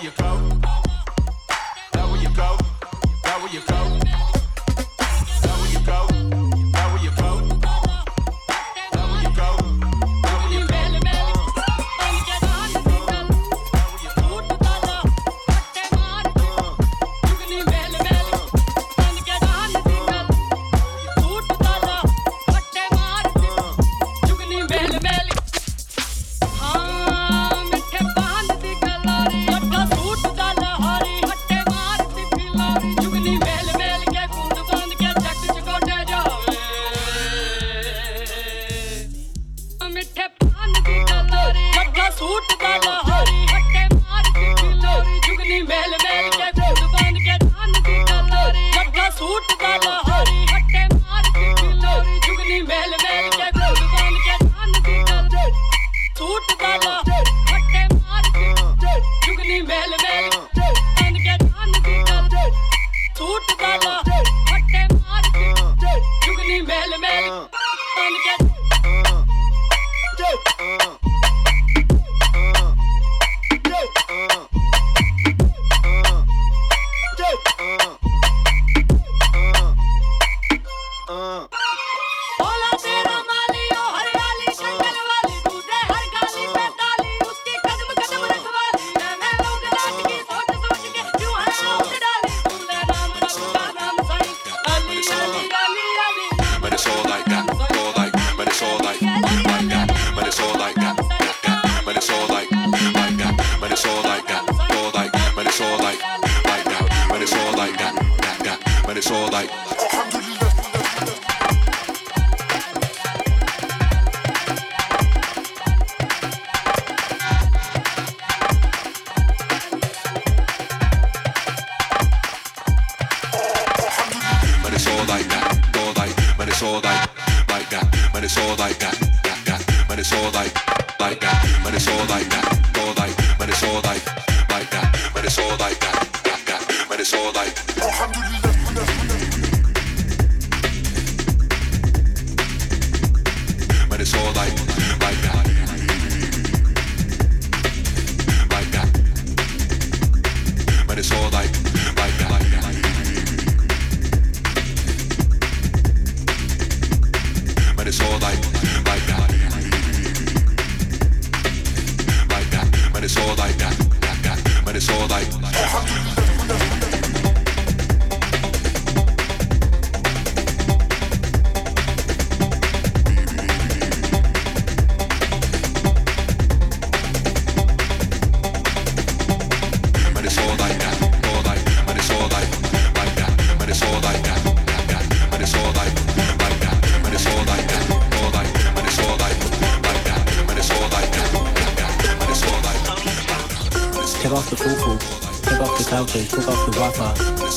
where you go. That where you go. That where you go. That where you go. That where you go. That where you go. That where you go.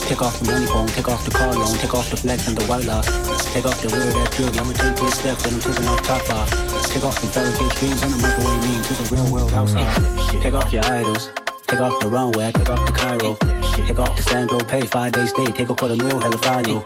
Take off the money phone, take off the car loan, take off the flex and the white lock. Take off the rear that drill, I'ma take this step, then I'm taking off top off. Take off the fabricated dreams and the microwave mean to the real world house. Take off your idols, take off the runway, take off the Cairo. Take off the Sandro, pay 5 days stay, take off for the meal, hella value.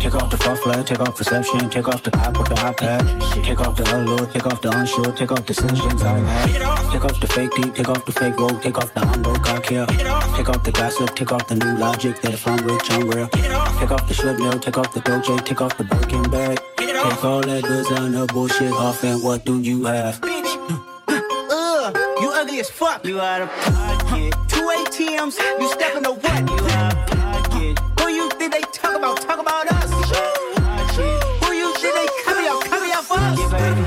Take off the far flag, take off perception, take off the iPod, the iPad. Take off the unload, take off the unsure, take off decisions I've had. Take off the fake deep, take off the fake road, take off the unbroke cock here. Take off the gossip, take off the new logic that if I'm rich, I'm real. Take off the shrubnail, take off the doje, take off the Birkin bag. Take all that designer bullshit off and what do you have? You ugly as fuck. You out of pocket. Two ATMs, you stepping to what? You out of pocket. Who you think they talk about? Talk about us. Who you think they coming out for us? Yeah, baby.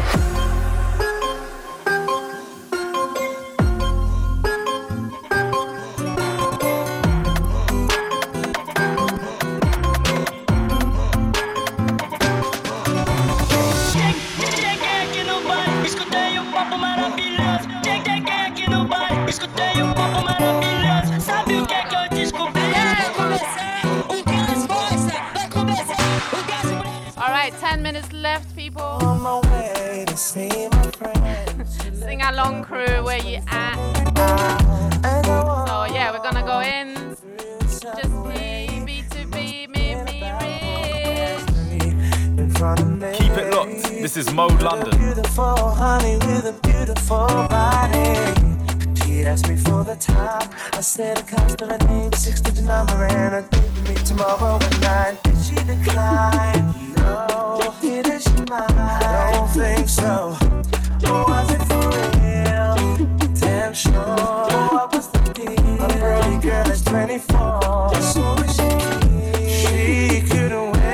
Sing along crew, where you at? So yeah, we're gonna go in. Just P, B2B, Mimi Rich. Keep it locked. This is Mode London. Beautiful honey with a beautiful body. She She asked me for the time. I said it comes to the name, 6-digit number, and I think we meet tomorrow at 9. Did she decline? No. Didn't she mind? I don't think so. Oh, was it for real? Damn sure. Oh, what was the deal? A pretty girl is 24. So is she. She couldn't wait.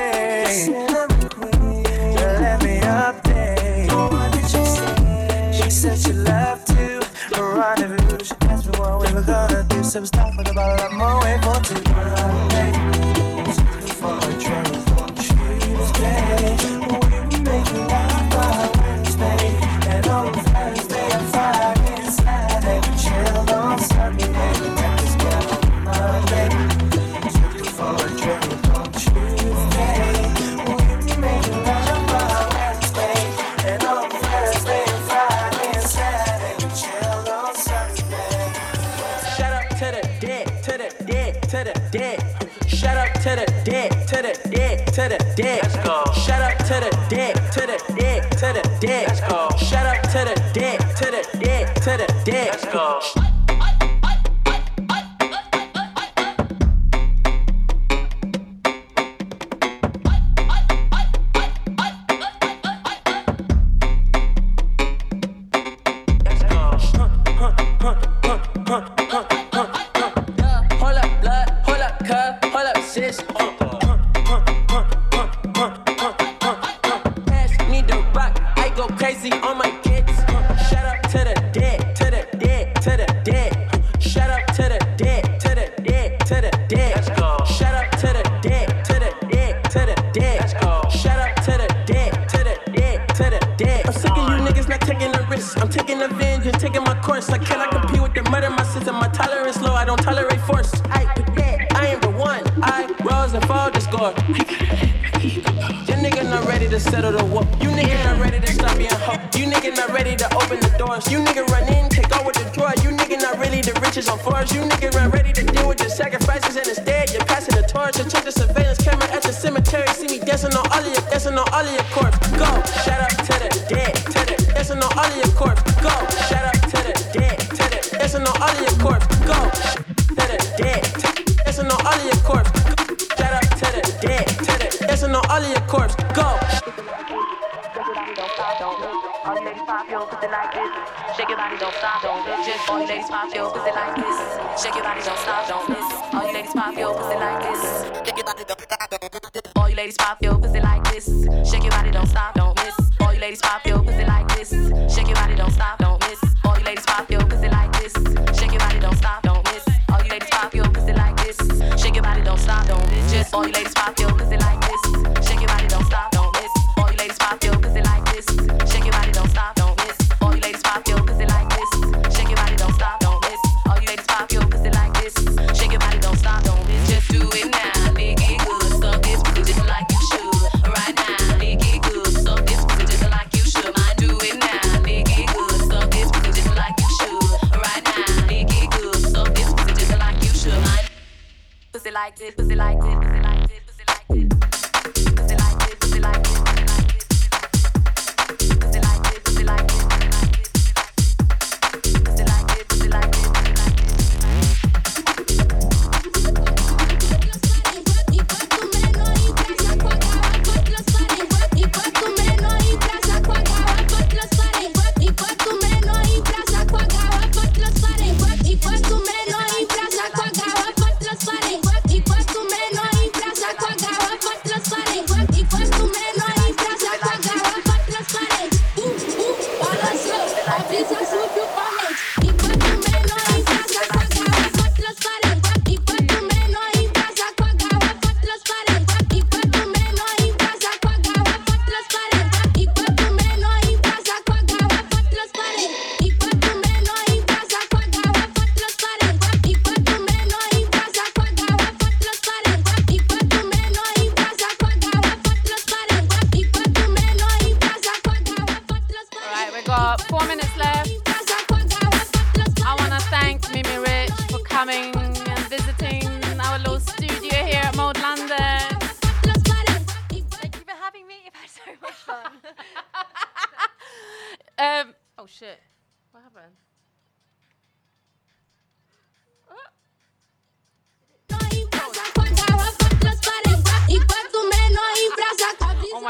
Said she loved to rendezvous. She asked me what we were gonna do. Some stuff with a bottle of Moe for tonight. For a drink for Tuesday. We were making love by Wednesday. And on Thursday and Friday and Saturday we chilled on Sunday. We got this girl on Monday. For a drink for Tuesday. We were making love by Wednesday. And on Thursday and Shout out to the dead. Let's go. Shout out to the dead, to the dead, to the dead. Let's go. Shout out to the dead, to the dead, to the dead. Let's go.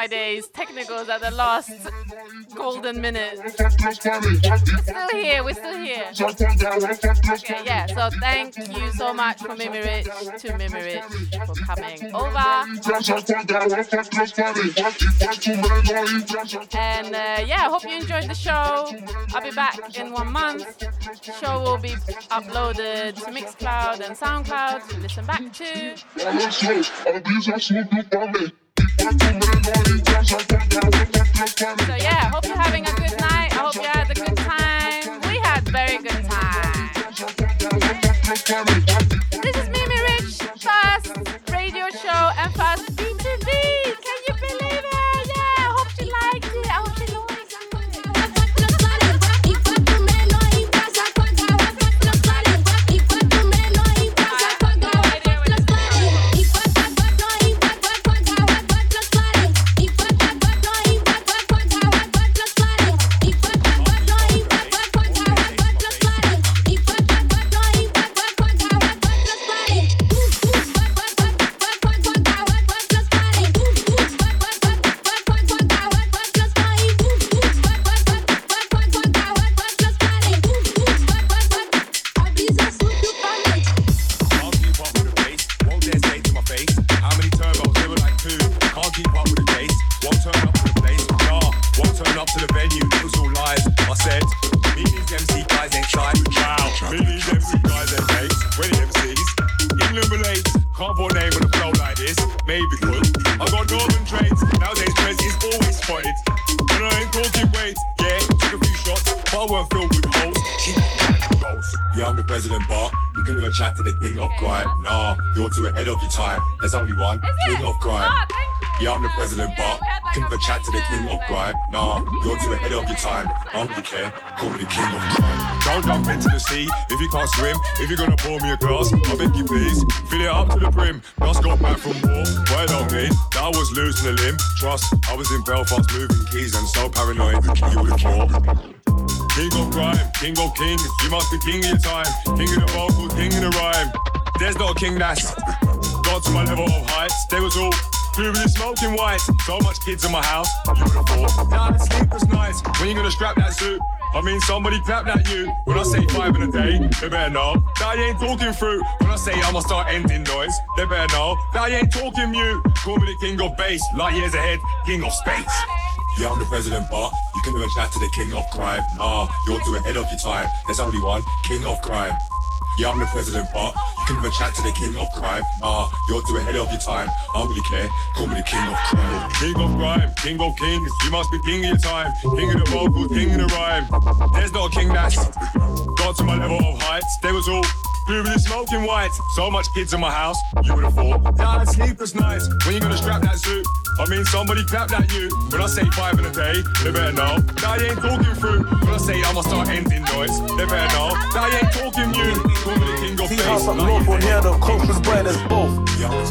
my days. Technicals at the last golden minute. We're still here. Okay, yeah, so thank you so much for Mimi Rich for coming over. And yeah, I hope you enjoyed the show. I'll be back in 1 month. Show will be uploaded to Mixcloud and Soundcloud to listen back to. So yeah, hope you're having a good night. I hope you had a good time. We had very good time. This is Mimi Rich, first radio show and first B2B. Can you believe it? Yeah, I hope she liked it. I hope she loved if you can't swim, if you're gonna pour me a glass, I beg you please, fill it up to the brim. Just got back from war, word on me, that I was losing a limb. Trust, I was in Belfast moving keys and so paranoid, you would have. King of crime, king of king, you must be king of your time. King of the vocal, king of the rhyme. There's not a king that's got to my level of heights. They was all fluidly smoking white. So much kids in my house, you would have thought. Now the sleepless nights, when you gonna strap that suit? I mean, somebody clapped at you. When I say 5 in a day, they better know that I ain't talking fruit. When I say I'ma start ending noise, they better know that I ain't talking mute. Call me the king of bass, light years ahead, king of space. Yeah, I'm the president, but you can never chat to the king of crime. Nah, you're too ahead of your time. There's only one king of crime. Yeah, I'm the president, but you can never chat to the king of crime. Nah, you're too ahead of your time. I don't really care. Call me the king of crime. King of crime, king of kings. You must be king of your time. King of the vocal, king of the rhyme. There's not a king that's got to my level of heights. They was all fluidly smoking white. So much kids in my house. You would have thought that sleepless nights. When you gonna strap that suit? I mean, somebody clapped at you. When I say 5 in a day, they better know that I ain't talking through. When I say I'ma start ending noise, they better know that I ain't talking you. Call me the king of face. See how some local near the coast was bread as both.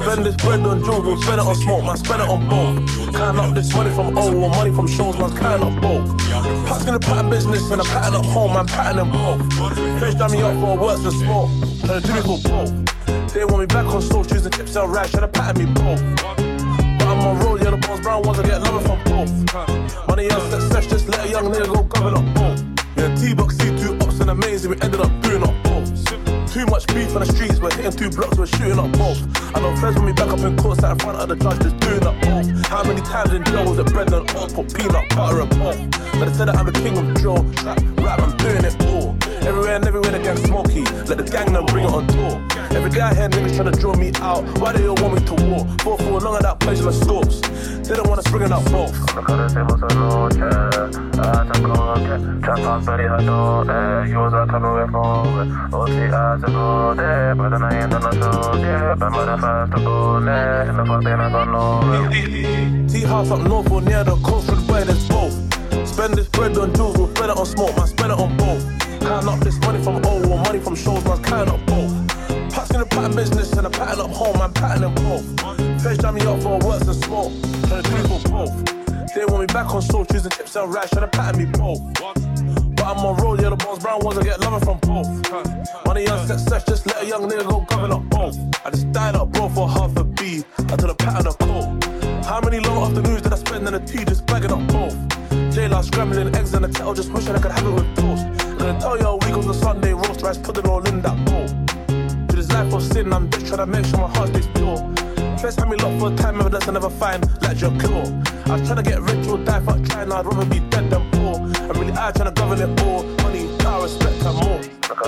Spend this bread on jewels, we'll spend it on smoke, man, spend it on both. Can up this money from old, or money from shows, man, can up both. Pass in the pattern business, and I pattern at home, man, pattern them both. Fish done me up for worse than smoke, and the dudes will both. They want me back on store, choosing tips out right, trying to pattern me both. I'm on roll, yeah, the bones, brown ones, I get loving from both. Money out, success, just let a young nigga go cover up both. Yeah, T-Box, C2 ups and amazing, we ended up doing up both. Too much beef on the streets, we're hitting 2 blocks, we're shooting up both. I know friends when we back up in court, sat in front of the judge, just doing up both. How many times in jail was it bread and oil, put peanut butter and both? But they said that I'm the king of Joe, trap, rap, I'm doing it all. Everywhere and everywhere the gang's smoky, let the gang then bring it on tour. Every guy here niggas tryna draw me out, why they all want me to war? Fought for long at that pleasure of stalks, they don't want us bringing up both. Tea house up north or near the coast with where there's both. Spend this bread on jewels, we'll spend it on smoke, man, spend it on both. Count up this money from old, or money from shows, man, count up both. Pass in the pattern business and I pattern up home, man, pattern them both. Fish jam me up for worse than smoke, and the truth for both. They want me back on soul, choosing tips and rice, trying to pattern me both. But I'm on roll, yeah, the bones, brown ones, I get loving from both. Money on success, just let a young nigga go govern up both. I just died up, bro, for half a B, until the pattern of coke. How many low afternoons did I spend in a tea just bagging up both? J-Lo scrambling eggs and a kettle, just wishing I could have it with toast. Gonna tell you all week on the Sunday, roast rice pudding all in that bowl. To this life of sin, I'm just trying to make sure my heart stays pure. First time we locked for a time, ever that's I never find, like your cure. I was trying to get rich or die, fuck China, I'd rather be dead than poor. I'm really out trying to govern it all, money, power, respect and more. Tea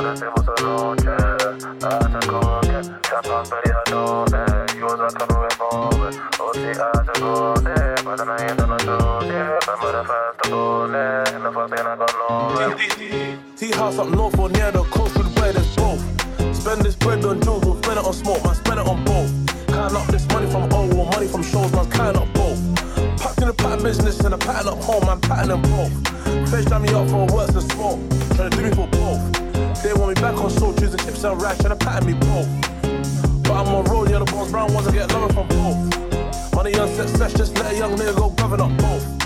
house up north or near the coast with bread and both. Spend this bread on jewels, we'll spend it on smoke, man, spend it on both. Count up this money from old or money from shows, man, count up both. Packed in the pattern business and a pattern up home, man, pattern them both. Fetch down me up for worse than smoke, tryna do me for both. They want me back on soul, choosing chips and rice, tryna pattern me both. But I'm on road, the other ones, brown ones, I get loving from both. Money on success, just let a young nigga go govern up both.